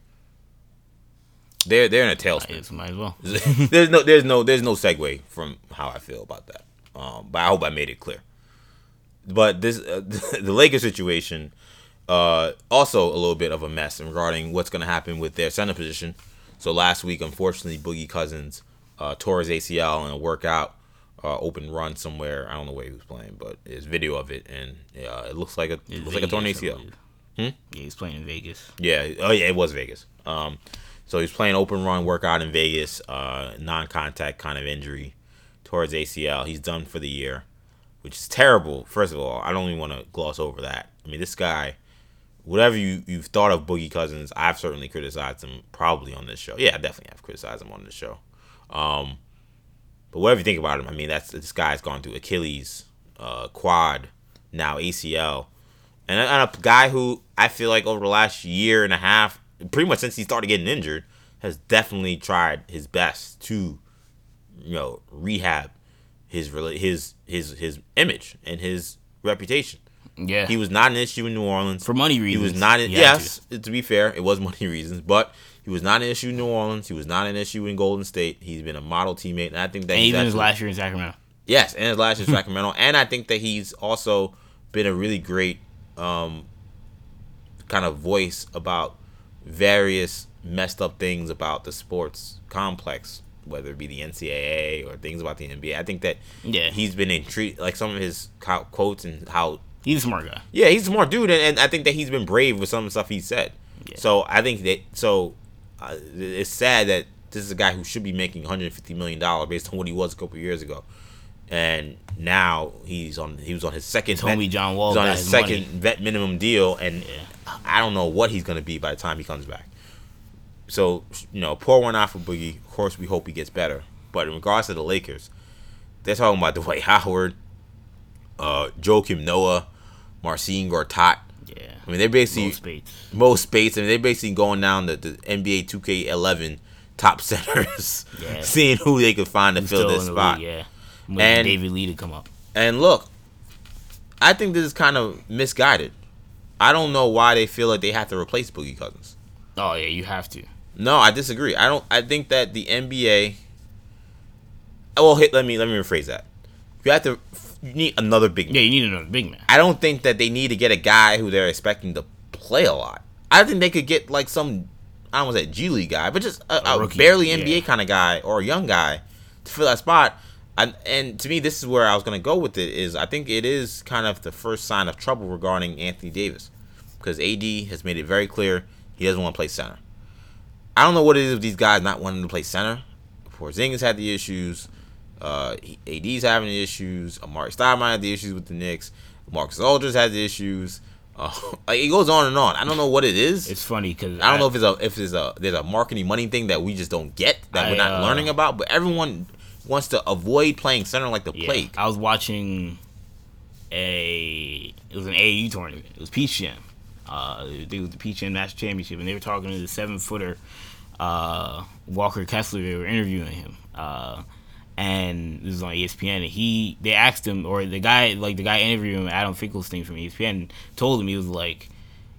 They're they're in a tailspin. Might as well. there's no there's no there's no segue from how I feel about that. Um, but I hope I made it clear. But this uh, the Lakers situation, uh, also a little bit of a mess regarding what's going to happen with their center position. So last week, unfortunately, Boogie Cousins uh, tore his A C L in a workout, uh, open run somewhere. I don't know where he was playing, but there's video of it, and uh, it looks like a it looks Vegas, like a torn A C L. Hmm? Yeah, he's playing in Vegas. Yeah. Oh yeah, it was Vegas. Um, so he's playing open run workout in Vegas, uh, non-contact kind of injury. Towards A C L, he's done for the year, which is terrible. First of all, I don't even want to gloss over that. I mean, this guy, whatever you, you've thought of Boogie Cousins, I've certainly criticized him probably on this show. Yeah, I definitely have criticized him on this show. Um, but whatever you think about him, I mean, that's this guy's gone through Achilles, uh, quad, now A C L. And a, a guy who I feel like over the last year and a half, pretty much since he started getting injured, has definitely tried his best to you know, rehab his his his his image and his reputation. Yeah. He was not an issue in New Orleans. For money reasons. He was not an, yes, to. to be fair, it was money reasons, but he was not an issue in New Orleans. He was not an issue in Golden State. He's been a model teammate. And I think that and he's even actually, his last year in Sacramento. Yes, and his last year in Sacramento. And I think that he's also been a really great um, kind of voice about various messed up things about the sports complex, whether it be the N C A A or things about the N B A. I think that yeah. he's been intrigued, like some of his co- quotes and how... He's a smart guy. Yeah, he's a smart dude, and, and I think that he's been brave with some of the stuff he said. Yeah. So I think that... So uh, it's sad that this is a guy who should be making one hundred fifty million dollars based on what he was a couple of years ago. And now he's on. He was on his second. Told me John Wall. He's on his, his second money. vet minimum deal, and yeah. I don't know what he's gonna be by the time he comes back. So you know, pour one out for Boogie. Of course, we hope he gets better. But in regards to the Lakers, they're talking about Dwight Howard, uh, Joakim Noah, Marcin Gortat. Yeah, I mean they're basically Mo Spates. Mo Spates, I mean they're basically going down the, the N B A two K eleven top centers, yeah. seeing who they could find to I'm fill this spot. League, yeah. When and David Lee to come up. And look, I think this is kind of misguided. I don't know why they feel like they have to replace Boogie Cousins. Oh yeah, you have to. No, I disagree. I don't. I think that the N B A. Well, hit. Let me let me rephrase that. You have to. You need another big man. Yeah, you need another big man. I don't think that they need to get a guy who they're expecting to play a lot. I think they could get like some. I don't want to say G League guy, but just a, a, a barely N B A yeah. kind of guy or a young guy to fill that spot. I, and to me, this is where I was going to go with it, is I think it is kind of the first sign of trouble regarding Anthony Davis, because A D has made it very clear he doesn't want to play center. I don't know what it is with these guys not wanting to play center. Porzingis had the issues. Uh, A D's having the issues. Amari Stoudemire had the issues with the Knicks. Marcus Aldridge had the issues. Uh, like, it goes on and on. I don't know what it is. It's funny because I don't I, know if it's a if it's a there's a marketing money thing that we just don't get, that I, we're not uh, learning about, but everyone wants to avoid playing center like the yeah. plague. I was watching a... It was an A A U tournament. It was Peach Jam. Uh, it was the Peach Jam National Championship, and they were talking to the seven-footer uh, Walker Kessler. They were interviewing him. Uh, and this was on E S P N. And he, they asked him, or the guy, like the guy interviewing him, Adam Finkelstein from E S P N, told him, he was like,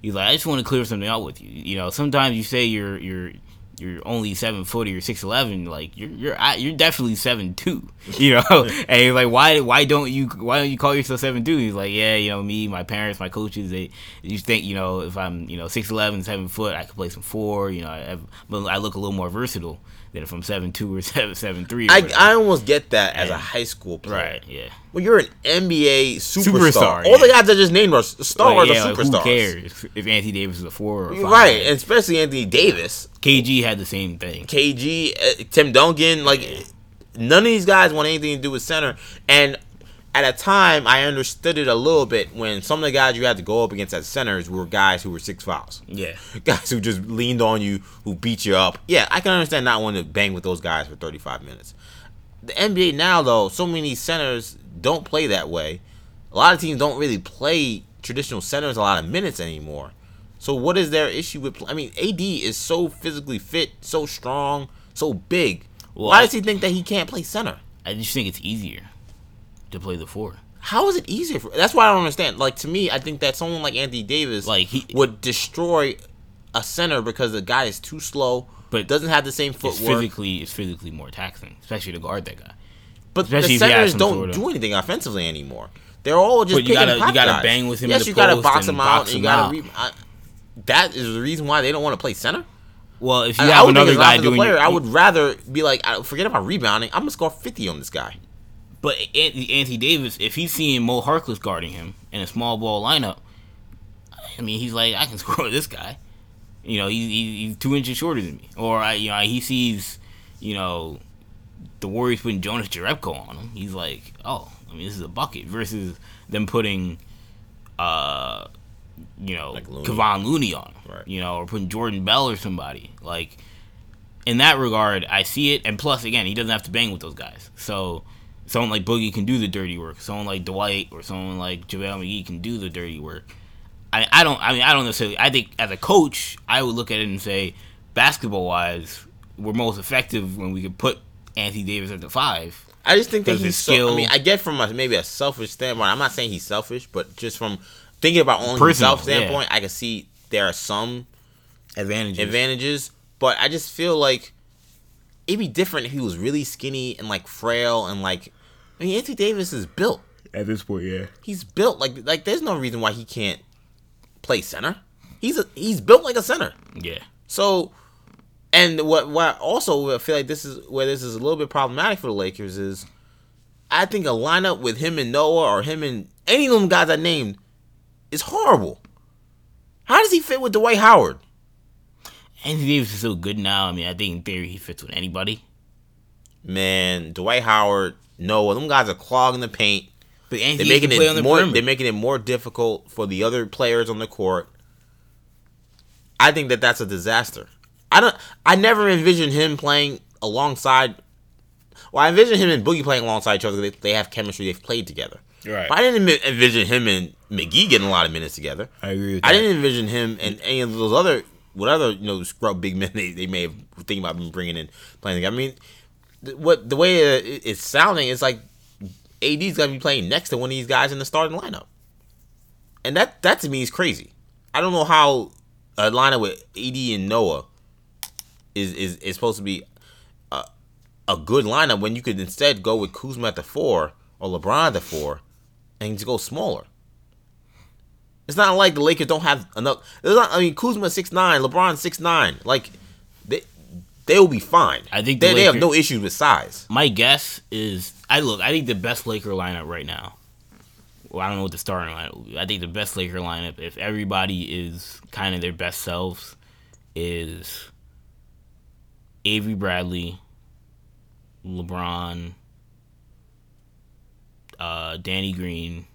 he was like, I just want to clear something out with you. You know, sometimes you say you're... you're You're only seven foot or you're six eleven. Like you're you're you're definitely seven two. You know, and he's like, why why don't you why don't you call yourself seven two? He's like, yeah, you know, me, my parents, my coaches, they you think you know if I'm you know six eleven, seven foot, I could play some four. You know, I, I look a little more versatile than if I'm seven two or seven seven three. Or I I almost get that and, as a high school player. Right. Yeah. Well, you're an N B A superstar. superstar All yeah. the guys that just named are stars like, yeah, or superstars. Like, who cares if Anthony Davis is a four or a five? Right, and especially Anthony Davis. K G had the same thing. K G, uh, Tim Duncan, like yeah. none of these guys want anything to do with center. And at a time, I understood it a little bit when some of the guys you had to go up against as centers were guys who were six fouls. Yeah, guys who just leaned on you, who beat you up. Yeah, I can understand not wanting to bang with those guys for thirty-five minutes. The N B A now, though, so many centers don't play that way. A lot of teams don't really play traditional centers a lot of minutes anymore. So what is their issue with... I mean, A D is so physically fit, so strong, so big. Well, Why I, does he think that he can't play center? I just think it's easier to play the four. How is it easier? For, that's why I don't understand. Like, to me, I think that someone like Anthony Davis like he, would destroy a center because the guy is too slow, but doesn't have the same footwork. It's physically, it's physically more taxing, especially to guard that guy. But Especially the centers don't sort of. do anything offensively anymore. They're all just but you gotta, you gotta bang with him. Yes, in the you post gotta box him out. Box and you gotta re- I, that is the reason why they don't want to play center. Well, if you I, have I another guy doing, player, your, I would rather be like, forget about rebounding. I'm gonna score fifty on this guy. But Anthony Davis, if he's seeing Mo Harkless guarding him in a small ball lineup, I mean, he's like, I can score with this guy. You know, he, he, he's two inches shorter than me, or I, you know, he sees, you know. The Warriors putting Jonas Jerebko on him. He's like, oh, I mean, this is a bucket. Versus them putting, uh, you know, like Looney. Kevon Looney on him. Right. You know, or putting Jordan Bell or somebody. Like, in that regard, I see it. And plus, again, he doesn't have to bang with those guys. So, someone like Boogie can do the dirty work. Someone like Dwight or someone like JaVale McGee can do the dirty work. I, I don't, I mean, I don't necessarily, I think as a coach, I would look at it and say, basketball-wise, we're most effective when we can put Anthony Davis at the five. I just think that he's so, I mean, I get from a, maybe a selfish standpoint. I'm not saying he's selfish, but just from thinking about only Personal, himself standpoint, yeah. I can see there are some advantages. advantages, but I just feel like it'd be different if he was really skinny and like frail and like. I mean, Anthony Davis is built. At this point, yeah, he's built like like. There's no reason why he can't play center. He's a, he's built like a center. Yeah. So, and what what also I feel like this is where this is a little bit problematic for the Lakers is, I think a lineup with him and Noah or him and any of them guys I named is horrible. How does he fit with Dwight Howard? Anthony Davis is so good now. I mean, I think in theory he fits with anybody. Man, Dwight Howard, Noah, them guys are clogging the paint. But they're making it the more. Perimeter. They're making it more difficult for the other players on the court. I think that that's a disaster. I don't. I never envisioned him playing alongside. Well, I envisioned him and Boogie playing alongside each other. They, they have chemistry. They've played together. Right. But I didn't envision him and McGee getting a lot of minutes together. I agree with that. I didn't envision him and any of those other whatever you know scrub big men they, they may have thinking about bringing in playing together. I mean, th- what the way it, it's sounding is like. A D's got to be playing next to one of these guys in the starting lineup. And that, that to me is crazy. I don't know how a lineup with A D and Noah is is, is supposed to be a, a good lineup when you could instead go with Kuzma at the four or LeBron at the four and just go smaller. It's not like the Lakers don't have enough. It's not, I mean, Kuzma six nine, LeBron six nine. Like, they... They'll be fine. I think the they, Lakers, they have no issues with size. My guess is, I look. I think the best Laker lineup right now. Well, I don't know what the starting lineup. I think the best Laker lineup, if everybody is kind of their best selves, is Avery Bradley, LeBron, uh, Danny Green,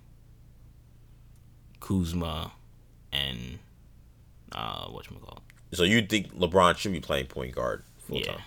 Kuzma, and uh, whatchamacallit. So you think LeBron should be playing point guard full yeah. time?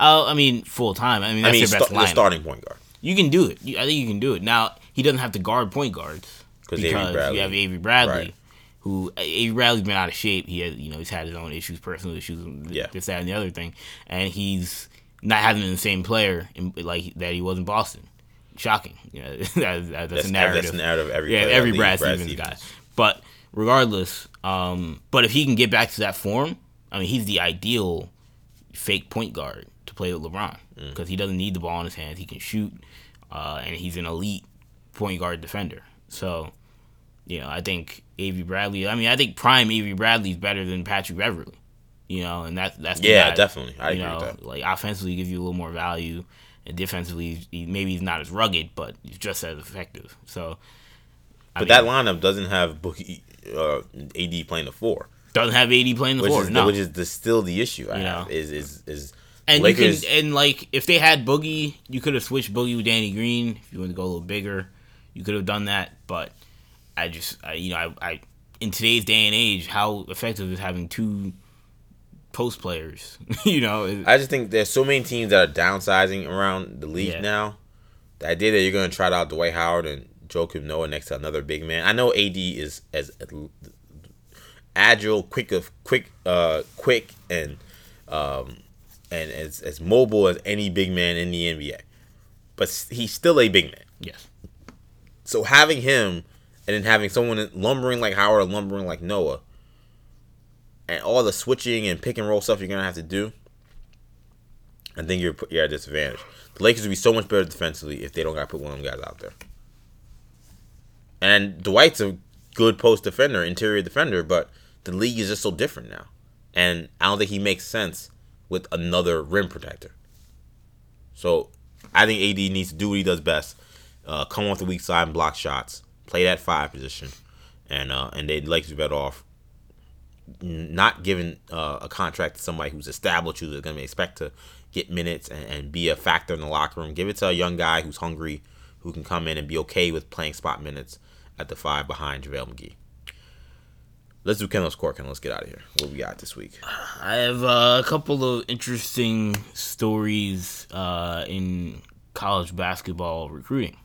Uh, I mean, full time. I mean, that's I mean, your best st- lineup. The starting point guard. You can do it. I think you can do it. Now he doesn't have to guard point guards because you have Avery Bradley, right. who Avery Bradley's been out of shape. He has, you know, he's had his own issues, personal issues, yeah. this, that, and the other thing, and he's not having the same player in, like that he was in Boston. Shocking. You know, that, that, that's, that's a narrative. That's a narrative. Every yeah, every Brad Stevens, Stevens guy, but. Regardless, um, but if he can get back to that form, I mean, he's the ideal fake point guard to play with LeBron because mm. he doesn't need the ball in his hands. He can shoot, uh, and he's an elite point guard defender. So, you know, I think Avery Bradley, I mean, I think prime Avery Bradley is better than Patrick Beverley, you know, and that, that's the Yeah, guy, definitely. I you agree know, with that. Like, offensively, he gives you a little more value, and defensively, he, maybe he's not as rugged, but he's just as effective. So, I But mean, that lineup doesn't have Boogie. Uh, A D playing the four doesn't have A D playing the which four, is, no. Which is the, still the issue. I you know? have is is is and Lakers. You can, and like if they had Boogie, you could have switched Boogie with Danny Green. If you want to go a little bigger, you could have done that. But I just I, you know I, I in today's day and age, how effective is having two post players? you know, I just think there's so many teams that are downsizing around the league yeah. now. The idea that you're going to try out Dwight Howard and Joakim Noah next to another big man. I know A D is as agile, quick of quick, uh, quick, and um, and as as mobile as any big man in the N B A. But he's still a big man. Yes. So having him, and then having someone lumbering like Howard, or lumbering like Noah, and all the switching and pick and roll stuff you're gonna have to do, I think you're you're at a disadvantage. The Lakers would be so much better defensively if they don't gotta put one of them guys out there. And Dwight's a good post defender, interior defender, but the league is just so different now. And I don't think he makes sense with another rim protector. So I think A D needs to do what he does best. Uh, come off the weak side and block shots. Play that five position. And uh, and they'd like to be better off not giving uh, a contract to somebody who's established, who's going to expect to get minutes and, and be a factor in the locker room. Give it to a young guy who's hungry, who can come in and be okay with playing spot minutes at the five behind JaVale McGee. Let's do Kendall's Court. Kendall, let's get out of here. What we got this week? I have uh, a couple of interesting stories uh, in college basketball recruiting.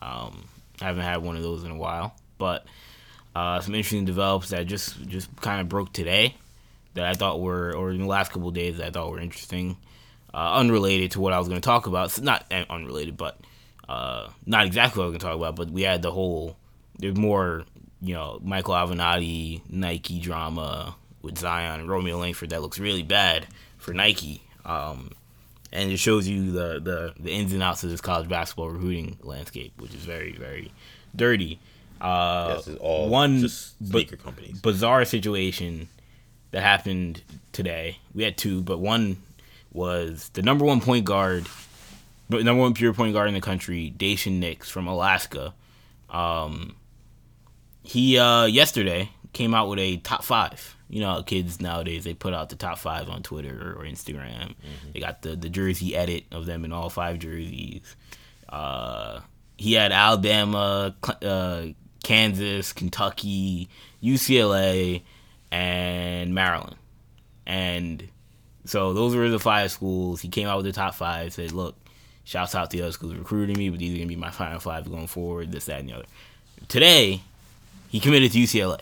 Um, I haven't had one of those in a while, but uh, some interesting develops that just, just kind of broke today that I thought were, or in the last couple of days that I thought were interesting, uh, unrelated to what I was going to talk about. It's not unrelated, but uh, not exactly what I was going to talk about, but we had the whole... There's more you know, Michael Avenatti Nike drama with Zion and Romeo Langford that looks really bad for Nike. Um, and it shows you the, the, the ins and outs of this college basketball recruiting landscape, which is very, very dirty. Uh, yes, it's all one just sneaker b- companies. Bizarre situation that happened today. We had two, but one was the number one point guard, number one pure point guard in the country, Dacian Nix from Alaska. Um, he uh, yesterday came out with a top five. You know how kids nowadays, they put out the top five on Twitter or Instagram. Mm-hmm. They got the, the jersey edit of them in all five jerseys. Uh, he had Alabama, uh, Kansas, Kentucky, U C L A, and Maryland. And so those were the five schools. He came out with the top five, said, look, shouts out to the other schools recruiting me, but these are going to be my final five going forward, this, that, and the other. Today, he committed to U C L A.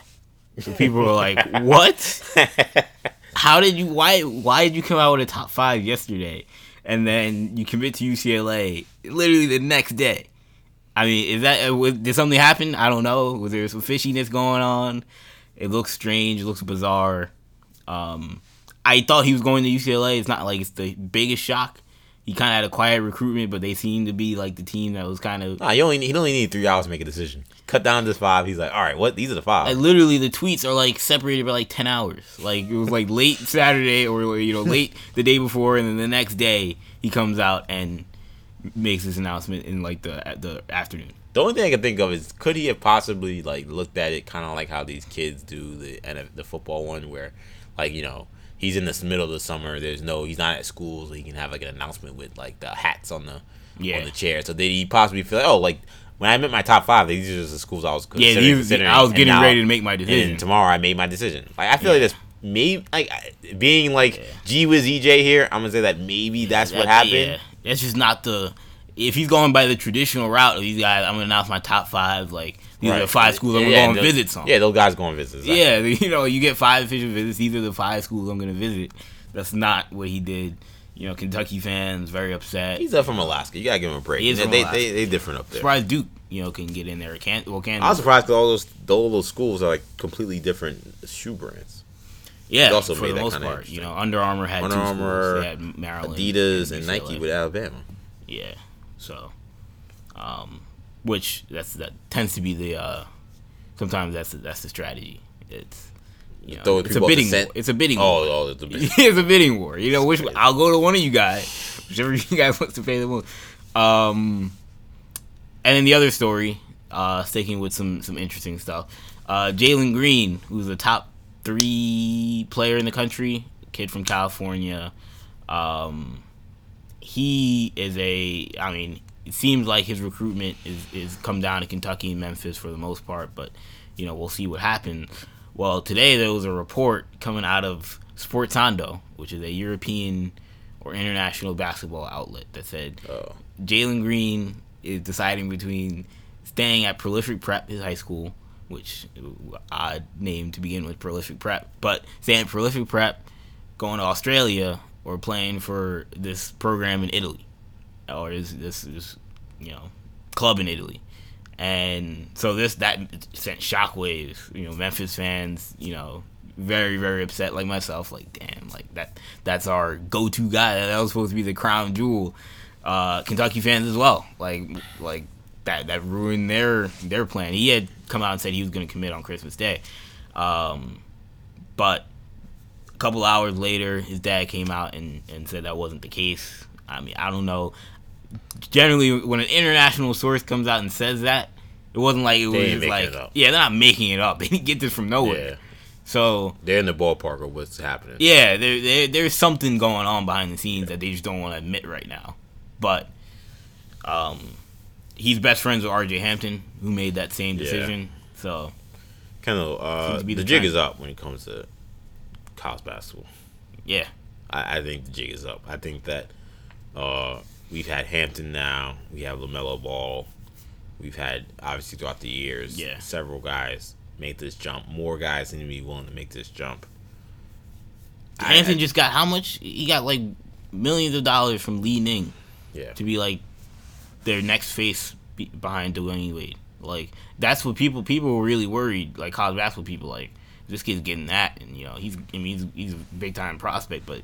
So people were like, what? How did you, why Why did you come out with a top five yesterday, and then you commit to U C L A literally the next day? I mean, is that, was, did something happen? I don't know. Was there some fishiness going on? It looks strange. It looks bizarre. Um, I thought he was going to U C L A. It's not like it's the biggest shock. He kind of had a quiet recruitment, but they seemed to be like the team that was kind of... Nah, he only, he only needed three hours to make a decision. Cut down to five. He's like, all right, what? These are the five. Like, literally, the tweets are like separated by like ten hours. Like, it was like late Saturday or, you know, late the day before. And then the next day, he comes out and makes this announcement in like the the afternoon. The only thing I can think of is, could he have possibly like looked at it kind of like how these kids do the the football one where, like, you know, he's in the middle of the summer. There's no, he's not at school, so he can have like an announcement with like the hats on the yeah. on the chair. So did he possibly feel like, oh, like when I met my top five, these are just the schools I was considering. Yeah, these, considering I was getting now, ready to make my decision. And tomorrow I made my decision. Like I feel yeah. like that's maybe like being like yeah. gee whiz E J here. I'm gonna say that maybe that's that, what happened. Yeah. That's just not the. If he's going by the traditional route of these guys, I'm gonna announce my top five. Like these right. are the five schools I'm yeah, gonna go and those, visit. Some. Yeah, those guys go and visit. Exactly. Yeah, you know, you get five official visits. These are the five schools I'm gonna visit. That's not what he did. You know, Kentucky fans very upset. He's up from Alaska. You gotta give him a break. He is they, from Alaska. They, they, they different up there. Surprised Duke, you know, can get in there. Can well Kansas. I was surprised because all those all those schools are like completely different shoe brands. Yeah, also for made the that most part. You know, Under Armour had Under two Armour, schools. They had Maryland, Adidas, and, and Nike with Alabama. Yeah. So, um, which that's that tends to be the uh, sometimes that's the, that's the strategy. It's you know, it's a bidding war. It's a bidding war. Oh, oh it's a bidding. It's a bidding war. You know, which I'll go to one of you guys, whichever you guys wants to pay the most. Um, and then the other story, uh, sticking with some some interesting stuff. Uh, Jalen Green, who's a top three player in the country, kid from California. Um, He is a, I mean, it seems like his recruitment is, is come down to Kentucky and Memphis for the most part, but, you know, we'll see what happens. Well, today there was a report coming out of Sportsondo, which is a European or international basketball outlet, that said oh. Jalen Green is deciding between staying at Prolific Prep, his high school, which odd name to begin with, Prolific Prep, but staying at Prolific Prep, going to Australia, or playing for this program in Italy, or this, this this you know club in Italy, and so this that sent shockwaves. You know, Memphis fans, you know, very very upset, like myself. Like damn, like that that's our go-to guy. That was supposed to be the crown jewel. Uh, Kentucky fans as well, like like that that ruined their their plan. He had come out and said he was going to commit on Christmas Day, um, but. Couple hours later, his dad came out and, and said that wasn't the case. I mean, I don't know. Generally, when an international source comes out and says that, it wasn't like it was just like, it yeah, they're not making it up. They didn't get this from nowhere. Yeah. So they're in the ballpark of what's happening. Yeah, there there there's something going on behind the scenes yeah. that they just don't want to admit right now. But um, he's best friends with R J Hampton, who made that same decision. Yeah. So kind of uh, the, the jig time. is up when it comes to. College basketball. Yeah. I, I think the jig is up. I think that uh, we've had Hampton now. We have LaMelo Ball. We've had, obviously, throughout the years, yeah. several guys make this jump. More guys need to be willing to make this jump. Hampton just got how much? He got, like, millions of dollars from Li Ning yeah. to be, like, their next face behind Dwayne Wade. Like, that's what people people were really worried, like, college basketball people, like, this kid's getting that, and, you know, he's, I mean, he's, he's a big-time prospect, but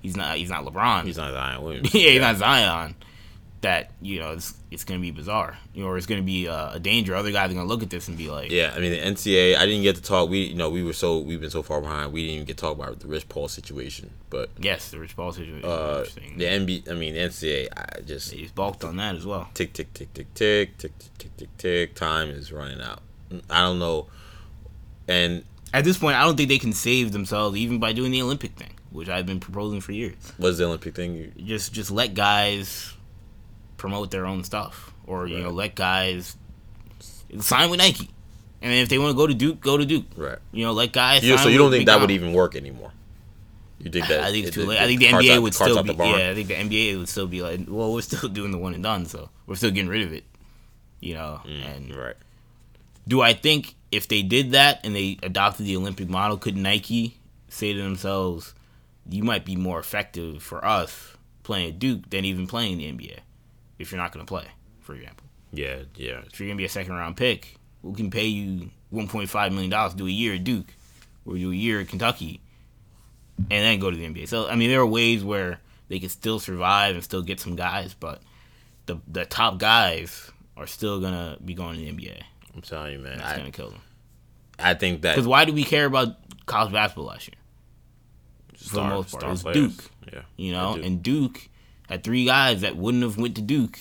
he's not he's not LeBron. He's not Zion Williams. yeah, he's yeah. not Zion. That, you know, it's it's going to be bizarre, you know, or it's going to be uh, a danger. Other guys are going to look at this and be like... Yeah, I mean, the N C A A, I didn't get to talk. We, you know, we were so, we've been so far behind, we didn't even get to talk about the Rich Paul situation, but... Yes, the Rich Paul situation uh, was interesting. The N B A, I mean, the N C A A, I just... They just balked on that as well. Tick, tick, tick, tick, tick, tick, tick, tick, tick, tick, time is running out. I don't know. And... At this point, I don't think they can save themselves even by doing the Olympic thing, which I've been proposing for years. What is the Olympic thing? Just, just let guys... promote their own stuff, or right. you know, let guys sign with Nike, and if they want to go to Duke, go to Duke. Right. You know, let guys. Yeah. Sign so you don't think that would even work anymore? You think that? I think it's too late. I think the N B A would still be. Yeah, I think the N B A would still be like, well, we're still doing the one and done, so we're still getting rid of it. You know, mm, and right. Do I think if they did that and they adopted the Olympic model, could Nike say to themselves, "You might be more effective for us playing at Duke than even playing in the N B A"? If you're not going to play, for example. Yeah, yeah. If you're going to be a second-round pick, we can pay you one point five million dollars to do a year at Duke or do a year at Kentucky and then go to the N B A. So, I mean, there are ways where they can still survive and still get some guys, but the the top guys are still going to be going to the N B A. I'm telling you, man. That's going to kill them. I think that... Because why do we care about college basketball last year? For the most part. It was Duke. Yeah. You know, and Duke... Had three guys that wouldn't have went to Duke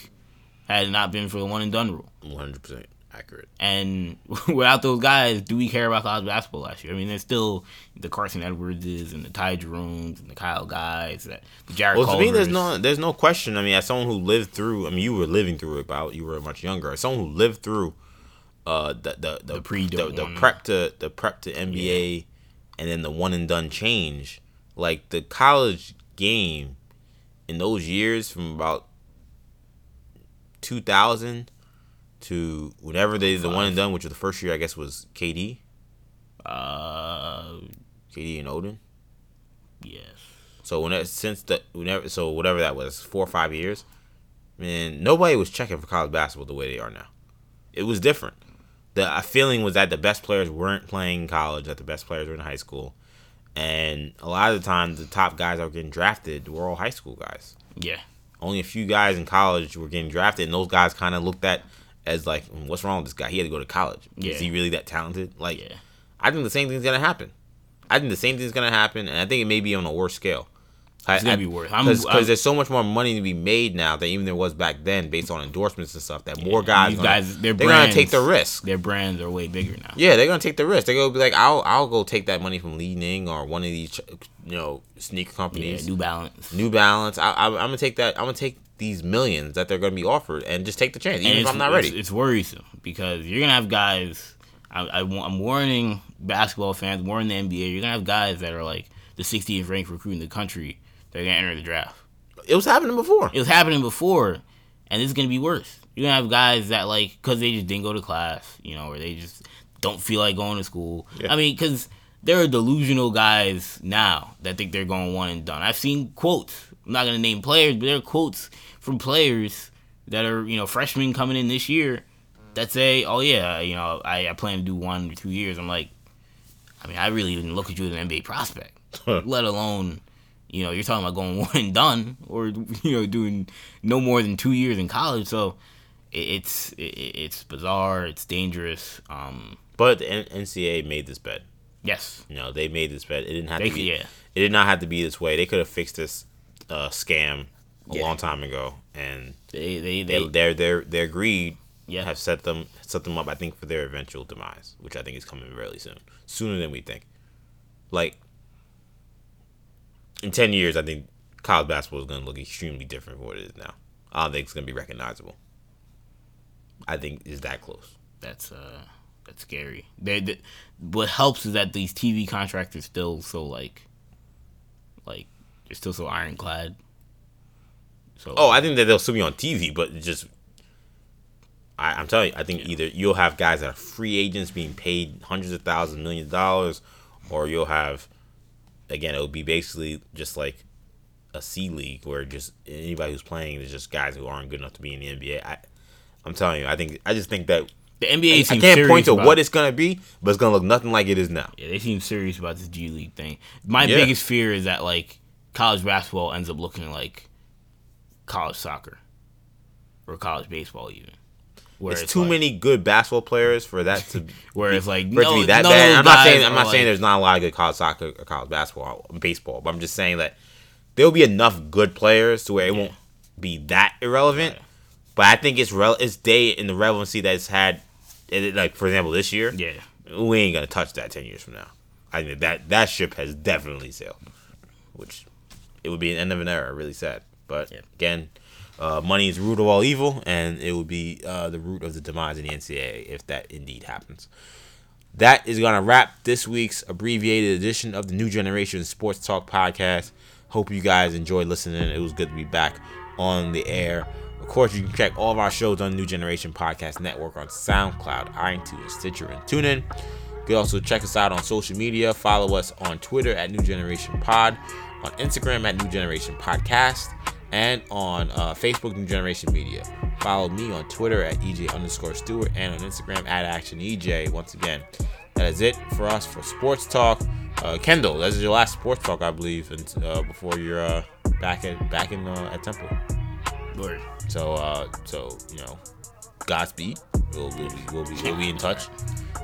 had it not been for the one and done rule. one hundred percent accurate. And without those guys, do we care about college basketball last year? I mean, there's still the Carson Edwardses and the Ty Jeromes and the Kyle Guys, that the Jared. Well, to me, there's no, there's no question. I mean, as someone who lived through, I mean, you were living through it, but you were much younger. As someone who lived through uh, the the the, the, pre- the, the prep to the prep to N B A, yeah. and then the one and done change, like the college game. In those years, from about two thousand to whenever they the one and done, which was the first year, I guess, was K D, uh, K D and Oden. Yes. So when it, since the whenever so whatever that was, four or five years, man, nobody was checking for college basketball the way they are now. It was different. The feeling was that the best players weren't playing college, that the best players were in high school. And a lot of the times, the top guys that were getting drafted were all high school guys. Yeah. Only a few guys in college were getting drafted, and those guys kind of looked at as like, what's wrong with this guy? He had to go to college. Yeah. Is he really that talented? Like, yeah. I think the same thing's going to happen. I think the same thing's going to happen, and I think it may be on a worse scale. It's going to be worse. Because there's so much more money to be made now than even there was back then based on endorsements and stuff that yeah, more guys, gonna, guys they're going to take the risk. Their brands are way bigger now. Yeah, they're going to take the risk. They're going to be like, I'll I'll go take that money from Li Ning or one of these, you know, sneaker companies. Yeah, New Balance. New Balance. I, I, I'm going to take that. I'm going to take these millions that they're going to be offered and just take the chance, even if I'm not ready. It's, it's worrisome because you're going to have guys, I, I, I'm warning basketball fans, warning the N B A, you're going to have guys that are like the sixtieth ranked recruit in the country. They're going to enter the draft. It was happening before. It was happening before, and it's going to be worse. You're going to have guys that, like, because they just didn't go to class, you know, or they just don't feel like going to school. Yeah. I mean, because there are delusional guys now that think they're going one and done. I've seen quotes. I'm not going to name players, but there are quotes from players that are, you know, freshmen coming in this year that say, oh, yeah, you know, I, I plan to do one or two years. I'm like, I mean, I really didn't look at you as an N B A prospect, let alone... You know, you're talking about going one and done, or you know, doing no more than two years in college. So it's it's bizarre. It's dangerous. Um, but the N C A A made this bet. Yes. You know, they made this bet. It didn't have they, to be. Yeah. It did not have to be this way. They could have fixed this uh, scam a yeah. long time ago, and they they, they, they their their their greed yeah. have set them set them up. I think for their eventual demise, which I think is coming really soon, sooner than we think. Like. In ten years, I think college basketball is going to look extremely different from what it is now. I don't think it's going to be recognizable. I think it's that close. That's uh, that's scary. They, they, what helps is that these T V contracts are still so like, like they're still so ironclad. So oh, I think that they'll still be on T V, but just I, I'm telling you, I think yeah. either you'll have guys that are free agents being paid hundreds of thousands, millions of dollars, or you'll have. Again, it would be basically just like a C league where just anybody who's playing is just guys who aren't good enough to be in the N B A. I, I'm telling you, I think I just think that The N B A seems serious. I can't point to what it's going to be, but it's going to look nothing like it is now. Yeah, they seem serious about this G League thing. My yeah. biggest fear is that, like, college basketball ends up looking like college soccer or college baseball even. Where it's, it's too like, many good basketball players for that to be, where it's like no, to be that no, bad. I'm not saying I'm not like, saying there's not a lot of good college soccer or college basketball or baseball, but I'm just saying that there'll be enough good players to where it yeah. won't be that irrelevant. Yeah. But I think it's rel- it's day in the relevancy that it's had, it, like for example this year. Yeah. We ain't gonna touch that ten years from now. I think that that ship has definitely sailed. Which it would be an end of an era, really sad. But yeah. again, Uh, money is the root of all evil, and it would be uh, the root of the demise in the N C A A if that indeed happens. That is going to wrap this week's abbreviated edition of the New Generation Sports Talk Podcast. Hope you guys enjoyed listening. It was good to be back on the air. Of course, you can check all of our shows on New Generation Podcast Network on SoundCloud, iTunes, Stitcher, and TuneIn. You can also check us out on social media. Follow us on Twitter at New Generation Pod, on Instagram at New Generation Podcast, and on uh, Facebook, New Generation Media. Follow me on Twitter at E J underscore Stewart and on Instagram at Action E J. Once again, that is it for us for Sports Talk. Uh, Kendall, this is your last Sports Talk, I believe, and uh, before you're uh, back at back in uh, at Temple. Lord. So, uh, so you know, Godspeed. We'll be we'll be we'll be in touch.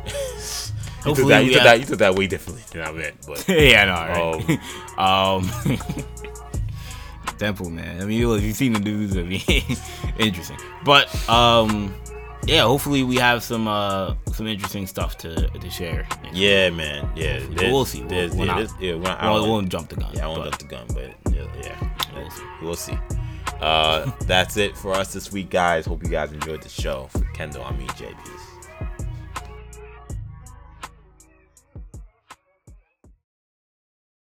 you, took that, you, took that, you took that way differently than I meant, but yeah, no, all right. Um. um Temple, man. I mean, you've seen the dudes. I mean, interesting. But um, yeah, hopefully we have some uh, some interesting stuff to to share. Yeah, week. man. Yeah, we'll see. We'll, we'll yeah, not, yeah, I won't, won't jump the gun. Yeah, I won't but, jump the gun, but yeah, yeah we'll see. We'll see. Uh, that's it for us this week, guys. Hope you guys enjoyed the show. For Kendall, I'm E J. Peace.